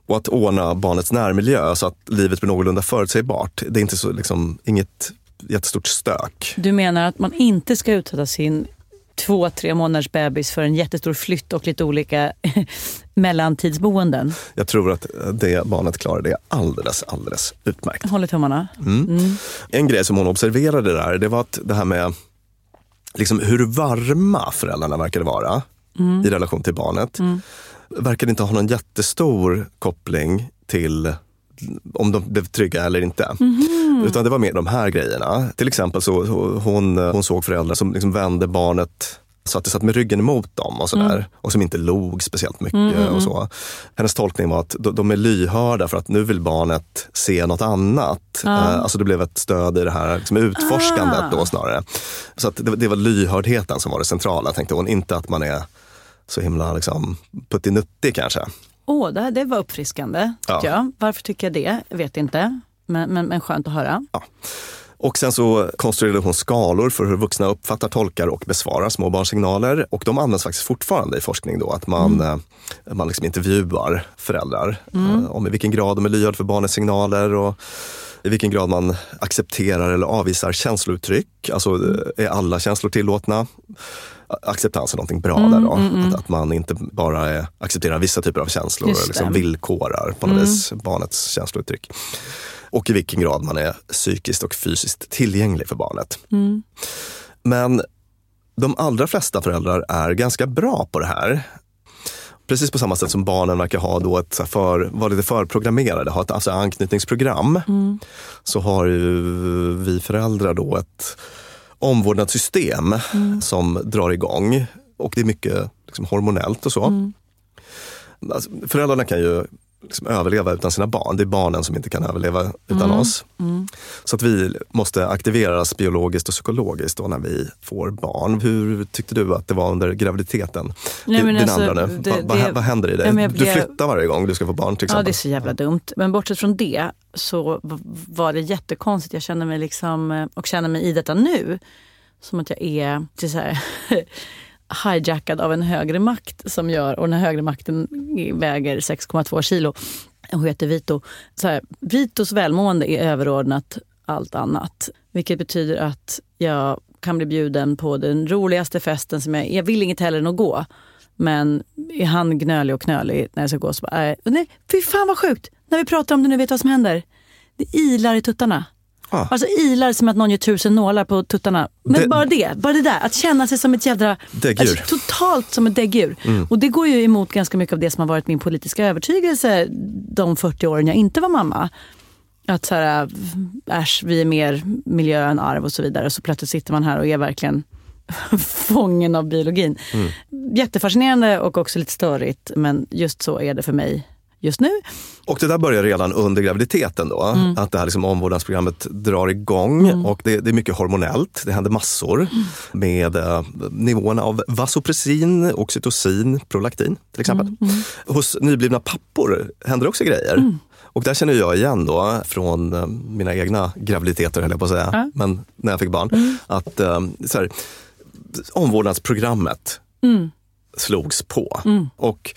Och att ordna barnets närmiljö så att livet blir någorlunda förutsägbart. Det är inte så, liksom, inget jättestort stök. Du menar att man inte ska utsätta sin... två, tre månaders bebis för en jättestor flytt och lite olika mellantidsboenden. Jag tror att det barnet klarar det alldeles, alldeles utmärkt. Håller tummarna. Mm. Mm. En grej som hon observerade där, det var att det här med liksom, hur varma föräldrarna verkade vara mm. i relation till barnet, mm. verkade inte ha någon jättestor koppling till om de blev trygga eller inte. Mm-hmm. Utan det var mer de här grejerna. Till exempel så hon, hon såg föräldrar som liksom vände barnet så att det satt med ryggen emot dem och sådär. Mm. Och som inte log speciellt mycket mm-hmm. och så. Hennes tolkning var att de är lyhörda för att nu vill barnet se något annat. Ah. Alltså det blev ett stöd i det här liksom utforskandet ah. då snarare. Så att det, det var lyhördheten som var det centrala, tänkte hon. Inte att man är så himla liksom puttinuttig kanske. Åh, oh, det, det var uppfriskande tycker ja. jag. Varför tycker jag det? Jag vet inte. Men, men, men skönt att höra. Ja. Och sen så konstruerade hon skalor för hur vuxna uppfattar, tolkar och besvarar småbarnssignaler. Och de används faktiskt fortfarande i forskning då. Att man, mm. man liksom intervjuar föräldrar mm. om i vilken grad de är lyhörd för barnets signaler och i vilken grad man accepterar eller avvisar känslouttryck. Alltså är alla känslor tillåtna? Acceptans är någonting bra mm, där då. Mm, att, att man inte bara är, accepterar vissa typer av känslor och liksom villkorar på något mm. vis barnets känslouttryck. Och i vilken grad man är psykiskt och fysiskt tillgänglig för barnet. Mm. Men de allra flesta föräldrar är ganska bra på det här. Precis på samma sätt som barnen verkar ha då ett för, var lite förprogrammerade, ha ett alltså anknytningsprogram. Mm. Så har ju vi föräldrar då ett omvårdnadssystem mm. som drar igång. Och det är mycket liksom hormonellt och så. Mm. Alltså, föräldrarna kan ju liksom överleva utan sina barn. Det är barnen som inte kan överleva utan mm. oss. Mm. Så att vi måste aktiveras biologiskt och psykologiskt då när vi får barn. Hur tyckte du att det var under graviditeten? Nej, men Din alltså, andra nu. Det, va, va, det, vad händer i dig? Nej, blev... Du flyttar varje gång du ska få barn till exempel. Ja, det är så jävla dumt. Men bortsett från det så var det jättekonstigt. Jag känner mig liksom, och känner mig i detta nu, som att jag är till så här... hijackad av en högre makt som gör, och den högre makten väger sex komma två kilo och heter Vito. Så här, Vitos välmående är överordnat allt annat. Vilket betyder att jag kan bli bjuden på den roligaste festen som jag, jag vill inget heller än att gå. Men är han gnölig och knölig när jag ska gå så bara, äh, nej, fy fan vad sjukt. När vi pratar om det nu vet jag vad som händer. Det ilar i tuttarna. Ah. Alltså ilar som att någon gör tusen nålar på tuttarna. Men det, bara det, bara det där, att känna sig som ett jädra däggdjur. Alltså, totalt som ett däggdjur. Mm. Och det går ju emot ganska mycket av det som har varit min politiska övertygelse de fyrtio åren jag inte var mamma. Att så här, äsch, vi är mer miljö än arv och så vidare. Och så plötsligt sitter man här och är verkligen fången av biologin. Mm. Jättefascinerande och också lite störigt, men just så är det för mig just nu. Och det där börjar redan under graviditeten då. Mm. Att det här liksom omvårdnadsprogrammet drar igång. Mm. Och det, det är mycket hormonellt. Det händer massor mm. med eh, nivåerna av vasopressin, oxytocin, prolaktin till exempel. Mm. Mm. Hos nyblivna pappor händer också grejer. Mm. Och där känner jag igen då från eh, mina egna graviditeter höll jag på att säga. Mm. Men när jag fick barn. Mm. Att eh, så här, omvårdnadsprogrammet mm. slogs på. Mm. Och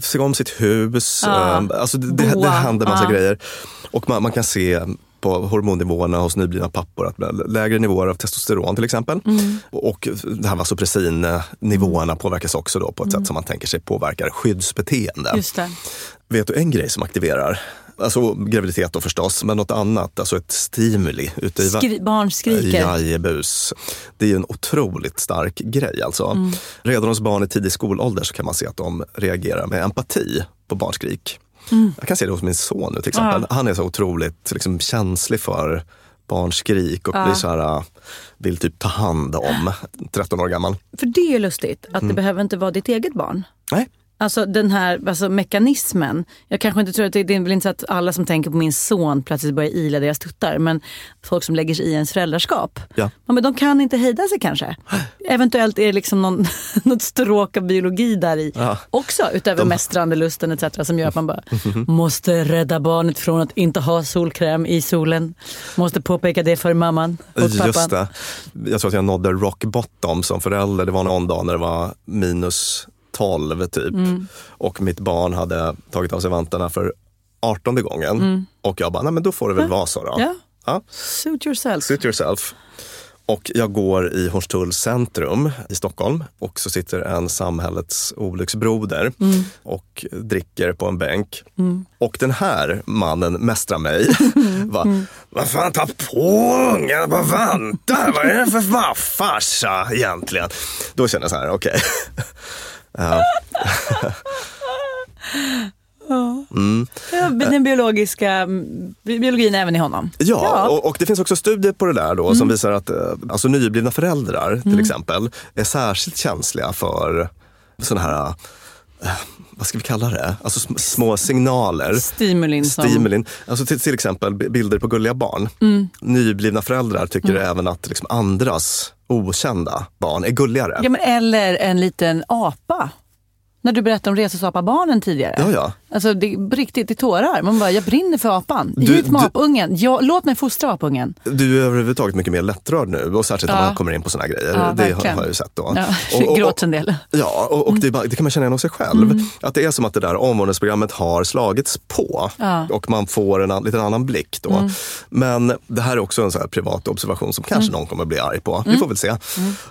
se om sitt hus, ah, alltså det, det, det händer massa ah. grejer. Och man, man kan se på hormonnivåerna hos nyblivna pappor att lägre nivåer av testosteron till exempel. Mm. Och det här vasopressin-nivåerna påverkas också då på ett mm. sätt som man tänker sig påverkar skyddsbeteende. Just det. Vet du en grej som aktiverar? Alltså graviditet då förstås, men något annat, alltså ett stimuli ute i Skri- barn skriker. Jajebus. Det är ju en otroligt stark grej alltså. Mm. Redan hos barn i tidig skolålder så kan man se att de reagerar med empati på barnskrik. Mm. Jag kan se det hos min son nu till exempel. Ja. Han är så otroligt liksom, känslig för barnskrik och ja. blir så här, vill typ ta hand om tretton år gammal. För det är ju lustigt att mm. det behöver inte vara ditt eget barn. Nej. Alltså den här alltså, mekanismen. Jag kanske inte tror att det, det är väl inte så att alla som tänker på min son plötsligt börjar ila deras tuttar. Men folk som lägger sig i ens föräldraskap. Ja. Ja, men de kan inte hejda sig kanske. Eventuellt är det liksom någon, något stråk av biologi där i ja. också. Utöver de... mästrandelusten et cetera som gör att man bara måste rädda barnet från att inte ha solkräm i solen. Måste påpeka det för mamman och pappan. Just det. Jag tror att jag nådde rock bottom som förälder. Det var någon dag när det var minus... tolv typ. Mm. Och mitt barn hade tagit av sig vantarna för artonde gången. Mm. Och jag bara, nej men då får det väl mm. vara så då. Yeah. Ja. Suit yourself. Suit yourself. Och jag går i Hornstull centrum i Stockholm. Och så sitter en samhällets olycksbroder. Mm. Och dricker på en bänk. Mm. Och den här mannen mästrar mig. Va, mm. Vad fan, ta på ungen på vantar. Vad är det för va, farsa egentligen? Då känner jag så här, okej. Okay. Ja. Mm. Den biologiska biologin även i honom. Ja, ja. Och, och det finns också studier på det där då, mm. som visar att alltså, nyblivna föräldrar till mm. exempel är särskilt känsliga för sådana här... vad ska vi kalla det? Alltså små signaler. Stimulin. Som... Stimulin. Alltså till, till exempel bilder på gulliga barn. Mm. Nyblivna föräldrar tycker mm. även att liksom andras okända barn är gulligare. Ja, men eller en liten apa. När du berättade om resesapabarnen tidigare. Ja, ja. Alltså det är riktigt i tårar. Man bara, jag brinner för apan. Du, Hit med du, apungen. Jag, låt mig fostra apungen. Du är överhuvudtaget mycket mer lättrörd nu. Och särskilt ja. när man kommer in på såna här grejer. Ja, det verkligen. har jag ju sett då. Ja, och, och, gråts en del. Ja, och, och mm. det, det kan man känna igenom sig själv. Mm. Att det är som att det där omvårdnadsprogrammet har slagits på. Ja. Och man får en lite annan blick då. Mm. Men det här är också en så här privat observation som kanske mm. någon kommer att bli arg på. Mm. Vi får väl se. Mm.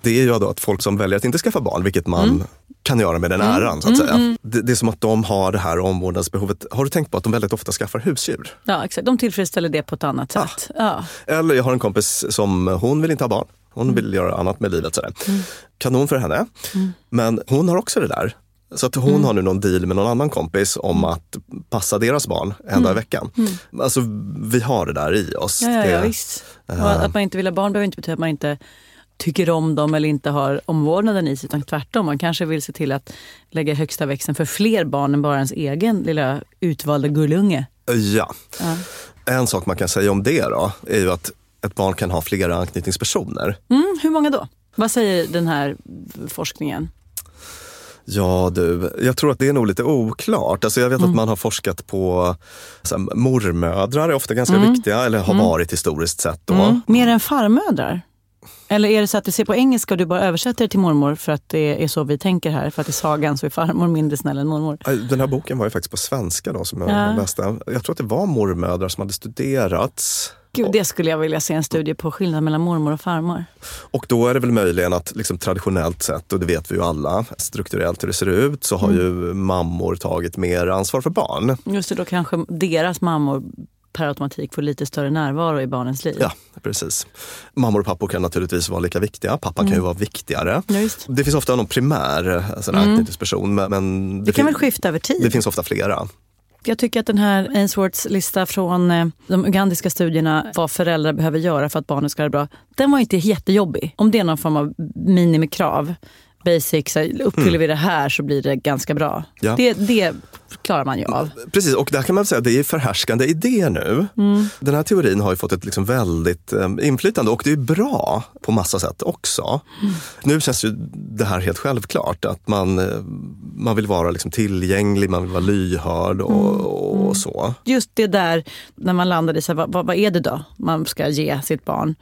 Det är ju då att folk som väljer att inte skaffa barn, vilket man mm. kan göra med den mm. äran så att mm. säga. Mm. Det, det är som att de har det här omvårdnadsprogrammet. Behovet. Har du tänkt på att de väldigt ofta skaffar husdjur? Ja, exakt. De tillfredsställer det på ett annat ah. sätt. Ja. Eller jag har en kompis som, hon vill inte ha barn. Hon vill mm. göra annat med livet. Sådär. Mm. Kanon för henne. Mm. Men hon har också det där. Så att hon mm. har nu någon deal med någon annan kompis om att passa deras barn en mm. dag i veckan. Mm. Alltså, vi har det där i oss. Ja, ja, det, ja visst. Äh... Att man inte vill ha barn behöver inte betyda att man inte tycker om dem eller inte har omvårdnaden i sig, utan tvärtom. Man kanske vill se till att lägga högsta växeln för fler barn än bara ens egen lilla utvalda gullunge. Ja. ja. En sak man kan säga om det då är ju att ett barn kan ha flera anknytningspersoner. Mm, hur många då? Vad säger den här forskningen? Ja du, jag tror att det är nog lite oklart. Alltså jag vet mm. att man har forskat på så här, mormödrar är ofta ganska mm. viktiga, eller har mm. varit historiskt sett då. Mm. Mer än farmödrar? Eller är det så att du ser på engelska och du bara översätter det till mormor för att det är så vi tänker här, för att i sagan så är farmor mindre snäll än mormor? Den här boken var ju faktiskt på svenska då som jag ja. läste. Jag tror att det var mormödrar som hade studerats. Gud, det skulle jag vilja se en studie på, skillnad mellan mormor och farmor. Och då är det väl möjligen att liksom, traditionellt sett, och det vet vi ju alla, strukturellt hur det ser ut, så har mm. ju mammor tagit mer ansvar för barn. Just det, då kanske deras mammor per automatik får lite större närvaro i barnens liv. Ja, precis. Mammor och pappor kan naturligtvis vara lika viktiga. Pappan mm. kan ju vara viktigare. Just. Det finns ofta någon primär alltså en mm. anknytningsperson. Men det, det kan fin- väl skifta över tid? Det finns ofta flera. Jag tycker att den här Ainsworths lista från de ugandiska studierna, vad föräldrar behöver göra för att barnen ska ha det bra, den var inte jättejobbig. Om det är någon form av minimikrav, basic, så uppfyller mm. vi det här så blir det ganska bra. Ja. Det, det klarar man ju av. Precis, och där kan man säga att det är förhärskande idé nu. Mm. Den här teorin har ju fått ett liksom väldigt um, inflytande, och det är bra på massa sätt också. Mm. Nu känns ju det här helt självklart att man, man vill vara liksom tillgänglig, man vill vara lyhörd och, mm. och så. Just det där, när man landar i så här, vad, vad är det då man ska ge sitt barn?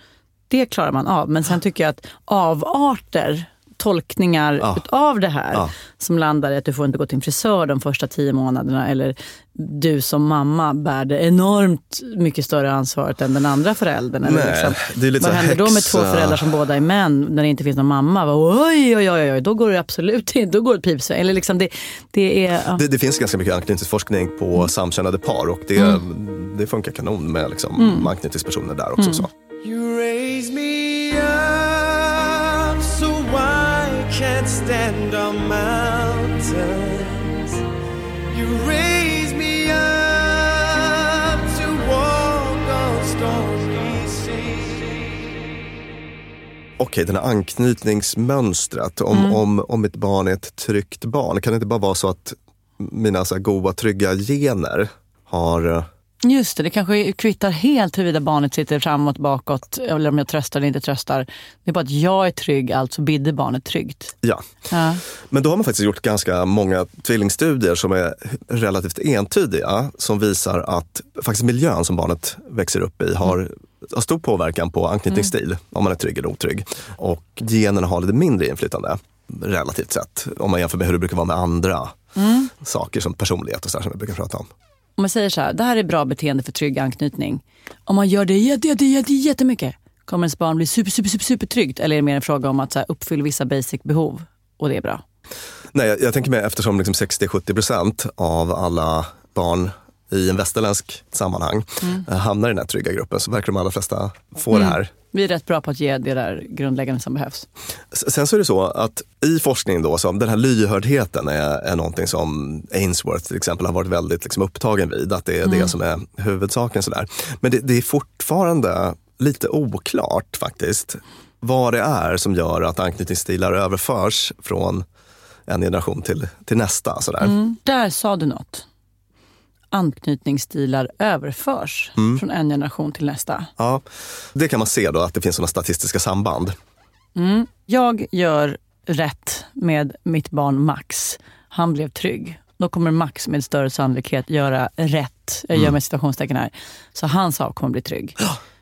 Det klarar man av, men sen tycker jag att avarter, tolkningar ah. av det här ah. som landar i att du får inte gå till en frisör de första tio månaderna, eller du som mamma bär det enormt mycket större ansvaret än den andra föräldern. Nej, eller liksom, det är lite vad händer hexa. Då med två föräldrar som båda är män när det inte finns någon mamma? Oj, oj, oj, oj, då går det absolut inte. Då går det pips. Eller liksom det, det, är, ja. det, det finns ganska mycket anknytningsforskning på mm. samkönade par, och det, mm. det funkar kanon med liksom, mm. anknytningspersoner där också. Mm. Så. You raise me up so wide. Can't stand on mountains. You raise me up to walk on stormy seas. Okej, den här anknytningsmönstret. Om, mm. om, om ett barn är ett tryggt barn, kan det inte bara vara så att mina så här goda, trygga gener har... Just det, det kanske kvittar helt huruvida barnet sitter framåt, bakåt, eller om jag tröstar eller inte tröstar. Det är bara att jag är trygg, alltså bidde barnet tryggt. Ja. ja, men då har man faktiskt gjort ganska många tvillingstudier som är relativt entydiga, som visar att faktiskt miljön som barnet växer upp i har... Mm. har stor påverkan på anknytningsstil, mm. om man är trygg eller otrygg. Och generna har lite mindre inflytande, relativt sett, om man jämför med hur det brukar vara med andra mm. saker som personlighet och så där, som vi brukar prata om. Om man säger så här, det här är bra beteende för trygg anknytning. Om man gör det jätte, jätte, jätte, jättemycket, kommer ens barn bli super, super, super, super tryggt? Eller är det mer en fråga om att så här, uppfylla vissa basic behov och det är bra? Nej, jag, jag tänker mig eftersom liksom sextio till sjuttio procent av alla barn i en västerländsk sammanhang mm. hamnar i den här trygga gruppen, så verkar de allra flesta få mm. det här Vi är rätt bra på att ge det där grundläggande som behövs. Sen så är det så att i forskningen då, så den här lyhördheten är, är någonting som Ainsworth till exempel har varit väldigt liksom upptagen vid. Att det är mm. det som är huvudsaken. Sådär. Men det, det är fortfarande lite oklart faktiskt vad det är som gör att anknytningsstilar överförs från en generation till, till nästa. Sådär. Mm, där sa du något. Anknytningsstilar överförs mm. från en generation till nästa. Ja, det kan man se då att det finns sådana statistiska samband. Mm. Jag gör rätt med mitt barn Max. Han blev trygg. Då kommer Max med större sannolikhet göra rätt. Jag gör mm. med citationstecken här. Så hans sak kommer bli trygg.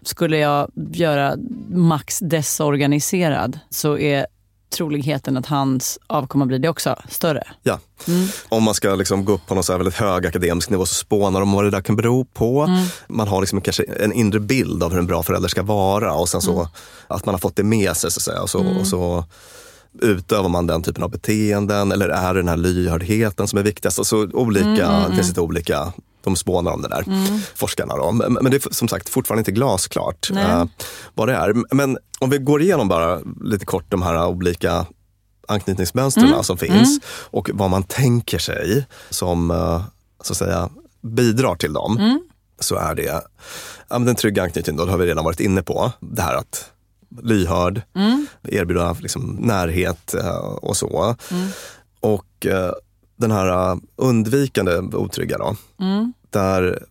Skulle jag göra Max desorganiserad så är troligheten att hans avkomma blir det också större. Ja. Mm. Om man ska liksom gå upp på någon så här väldigt hög akademisk nivå så spånar de vad det där kan bero på. Mm. Man har liksom kanske en inre bild av hur en bra förälder ska vara och sen så mm. att man har fått det med sig så att säga. Och så, mm. och så utövar man den typen av beteenden eller är det den här lyhördheten som är viktigast? Alltså olika, mm, mm, det finns lite olika, de spånar om det där, mm. forskarna då. Men, men det är som sagt fortfarande inte glasklart uh, vad det är. Men om vi går igenom bara lite kort de här olika anknytningsmönsterna mm. som finns mm. och vad man tänker sig som uh, så att säga bidrar till dem mm. så är det ja, den trygga anknytningen då, det har vi redan varit inne på. Det här att lyhörd, mm. erbjuda liksom närhet uh, och så. Mm. Och uh, den här undvikande otrygga då, mm. där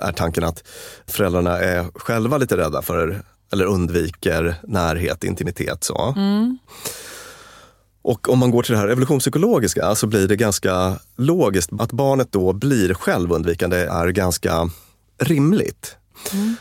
är tanken att föräldrarna är själva lite rädda för, eller undviker närhet, intimitet så. Mm. Och om man går till det här evolutionspsykologiska så blir det ganska logiskt att barnet då blir självundvikande är ganska rimligt. Mm.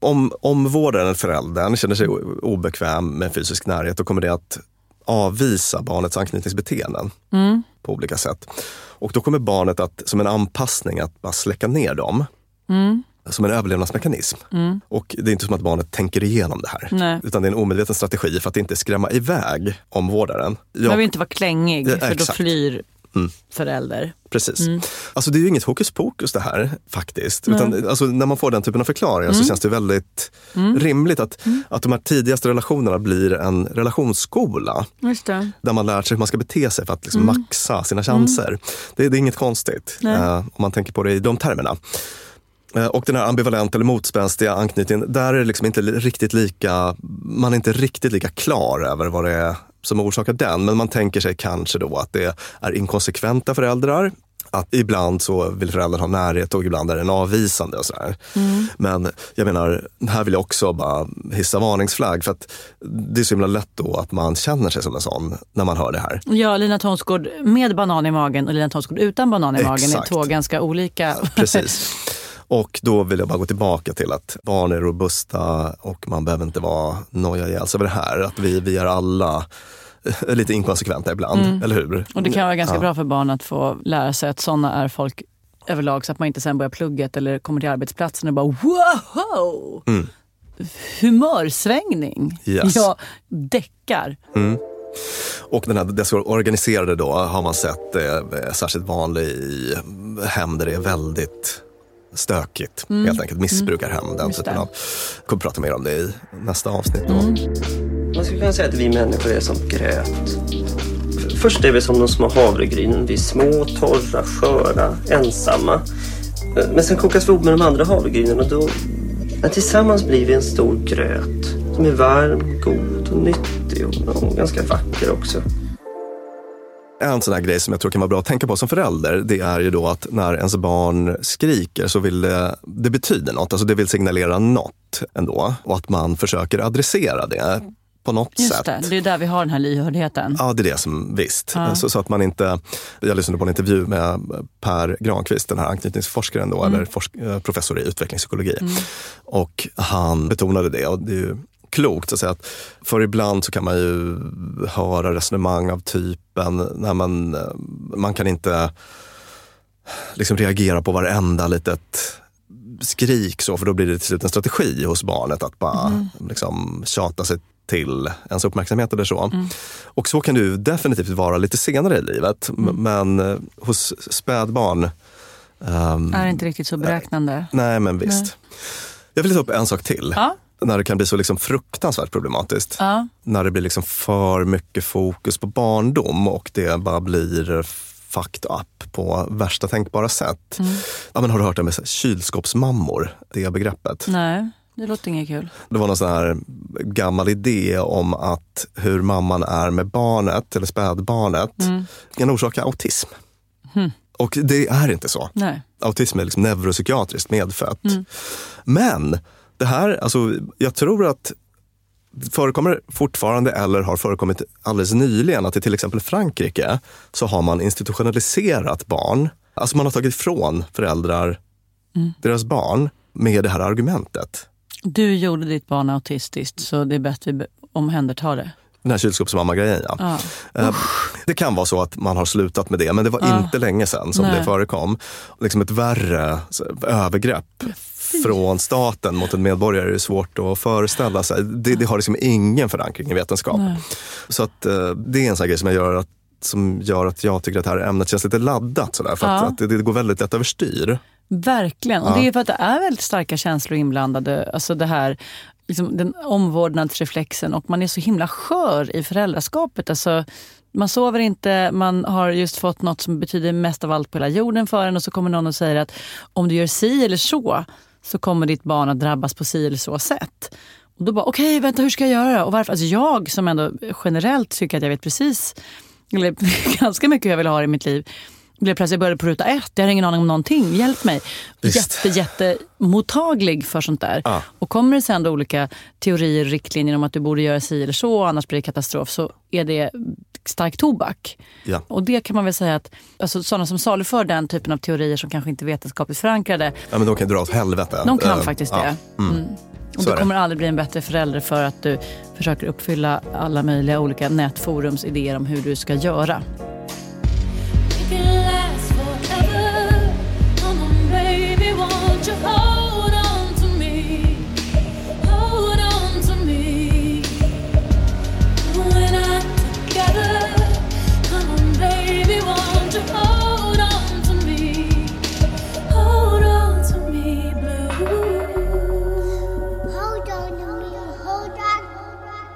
Om, om vårdaren eller föräldern känner sig obekväm med fysisk närhet då kommer det att avvisa barnets anknytningsbeteenden mm. på olika sätt. Och då kommer barnet att, som en anpassning, att bara släcka ner dem. Mm. Som en överlevnadsmekanism. Mm. Och det är inte som att barnet tänker igenom det här. Nej. Utan det är en omedveten strategi för att inte skrämma iväg omvårdaren. Jag Man vill inte vara klängig, ja, för då flyr mm. förälder. Precis. Mm. Alltså det är ju inget hokus pokus det här faktiskt. Nej. Utan alltså, när man får den typen av förklaringar mm. så känns det väldigt mm. rimligt att, mm. att de här tidigaste relationerna blir en relationsskola. Just det. Där man lär sig hur man ska bete sig för att liksom mm. maxa sina chanser. Mm. Det, det är inget konstigt eh, om man tänker på det i de termerna. Eh, och den här ambivalent eller motspänstiga anknytningen, där är det liksom inte riktigt lika, man är inte riktigt lika klar över vad det är som orsakar den, men man tänker sig kanske då att det är inkonsekventa föräldrar, att ibland så vill föräldrar ha närhet och ibland är den avvisande och sådär. Mm. Men jag menar, här vill jag också bara hissa varningsflagg för att det är så himla lätt då att man känner sig som en sån när man hör det här. Ja, Lina Tomsko med banan i magen och Lina Tomsko utan banan i magen. Exakt. Är två ganska olika. Precis. Och då vill jag bara gå tillbaka till att barn är robusta och man behöver inte vara noja ihjäl sig över det här. Att vi, vi är alla lite inkonsekventa ibland, mm. eller hur? Och det kan vara ganska ja. bra för barn att få lära sig att sådana är folk överlag så att man inte sen börjar plugget eller kommer till arbetsplatsen och bara wow! Mm. Humörsvängning! Yes. Jag däckar! Mm. Och den här desorganiserade då har man sett eh, särskilt vanlig i hem där det är väldigt stökigt, mm. helt enkelt missbrukar hem mm. den typen av. Jag kommer prata mer om det i nästa avsnitt då. Mm. Man skulle kunna säga att vi människor är som gröt. Först är vi som de små havregrynen. Vi är små, torra, sköra, ensamma. Men sen kokas vi ihop med de andra havregrynen och då ja, tillsammans blir vi en stor gröt som är varm, god och nyttig och, och ganska vacker också. En sån här grej som jag tror kan vara bra att tänka på som förälder, det är ju då att när ens barn skriker så vill det, det betyder något. Alltså det vill signalera något ändå. Och att man försöker adressera det på något Just sätt. Just det, det är där vi har den här lyhördheten. Ja, det är det som, visst. Ja. Så, så att man inte, jag lyssnade på en intervju med Per Granqvist, den här anknytningsforskaren då, mm. eller forsk, professor i utvecklingspsykologi. Mm. Och han betonade det och det är ju klokt att säga att för ibland så kan man ju höra resonemang av typen när man, man kan inte liksom reagera på varenda litet skrik så för då blir det till slut en strategi hos barnet att bara mm. liksom tjata sig till ens uppmärksamhet eller så. Mm. Och så kan du definitivt vara lite senare i livet mm. men hos spädbarn um, är det inte riktigt så beräknande. Nej men visst. Nej. Jag vill ta upp en sak till. Ja. när det kan bli så liksom fruktansvärt problematiskt. Ja. När det blir liksom för mycket fokus på barndom och det bara blir fucked up på värsta tänkbara sätt. Mm. Ja, men har du hört det med kylskåpsmammor, det begreppet? Nej. Det låter inget kul. Det var någon sån här gammal idé om att hur mamman är med barnet eller spädbarnet mm. kan orsaka autism. Mm. Och det är inte så. Nej. Autism är liksom neuropsykiatriskt medfött. Mm. Men det här, alltså, jag tror att det förekommer fortfarande eller har förekommit alldeles nyligen att i till exempel Frankrike så har man institutionaliserat barn. Alltså man har tagit ifrån föräldrar mm. deras barn med det här argumentet. Du gjorde ditt barn autistiskt så det är bättre att omhänderta det. Den här kylskåpsmamma-grejen, ja. Ah. Det kan vara så att man har slutat med det, men det var ah. inte länge sedan som Nej. det förekom. Liksom ett värre övergrepp från staten mot en medborgare är svårt att föreställa sig. Det, det har liksom ingen förankring i vetenskap. Nej. Så att, det är en sån här grej som jag gör att som gör att jag tycker att det här ämnet känns lite laddat sådär, för ja. att, att det, det går väldigt lätt överstyr. Verkligen, och ja. det är ju för att det är väldigt starka känslor inblandade, alltså det här liksom, den omvårdnadsreflexen, och man är så himla skör i föräldraskapet, alltså man sover inte, man har just fått något som betyder mest av allt på hela jorden för en, och så kommer någon och säger att om du gör si eller så, så kommer ditt barn att drabbas på si eller så sätt. Och då bara, okej, okay, vänta, hur ska jag göra? Och varför? Alltså jag som ändå generellt tycker att jag vet precis eller ganska mycket jag vill ha i mitt liv, blev plötsligt började på ruta ett. Jag har ingen aning om någonting. Hjälp mig. Just. Jätte, jätte mottaglig för sånt där. Ah. Och kommer det sen då olika teorier och riktlinjer om att du borde göra sig eller så, annars blir det katastrof, så är det stark tobak. Ja. Och det kan man väl säga att alltså, sådana som saluför den typen av teorier som kanske inte är vetenskapligt förankrade. Ja, men de kan dra åt helvete. De kan uh, faktiskt uh, det. Ja. Mm. Mm. Och du kommer aldrig bli en bättre förälder för att du försöker uppfylla alla möjliga olika nätforums idéer om hur du ska göra.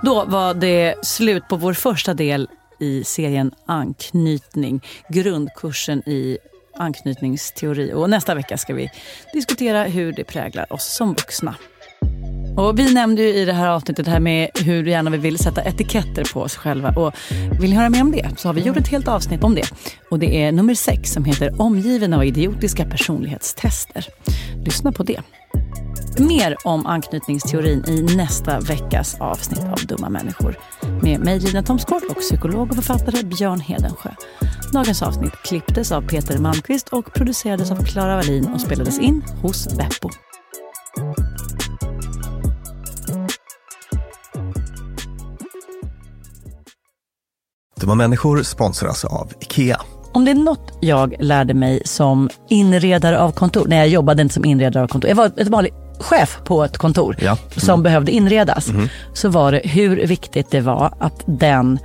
Då var det slut på vår första del i serien Anknytning, grundkursen i anknytningsteori. Och nästa vecka ska vi diskutera hur det präglar oss som vuxna. Och vi nämnde ju i det här avsnittet det här med hur gärna vi vill sätta etiketter på oss själva. Och vill ni höra mer om det så har vi gjort ett helt avsnitt om det. Och det är nummer sex som heter Omgivna och idiotiska personlighetstester. Lyssna på det. Mer om anknytningsteorin i nästa veckas avsnitt av Dumma människor. Med mig Lina Tomsko och psykolog och författare Björn Hedensjö. Dagens avsnitt klipptes av Peter Malmqvist och producerades av Klara Wallin och spelades in hos Beppo. Dumma människor sponsras av IKEA. Om det är något jag lärde mig som inredare av kontor, när jag jobbade inte som inredare av kontor, jag var ett vanligt chef på ett kontor ja. mm. som behövde inredas, mm. så var det hur viktigt det var att den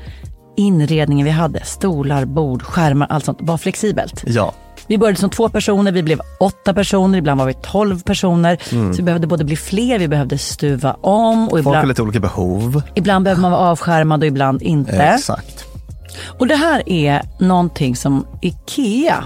inredningen vi hade, stolar, bord, skärmar, allt sånt, var flexibelt. Ja. Vi började som två personer, vi blev åtta personer, ibland var vi tolv personer. Mm. Så vi behövde både bli fler, vi behövde stuva om. Och folk ibland, har lite olika behov. Ibland behöver man vara avskärmad och ibland inte. Exakt. Och det här är någonting som IKEA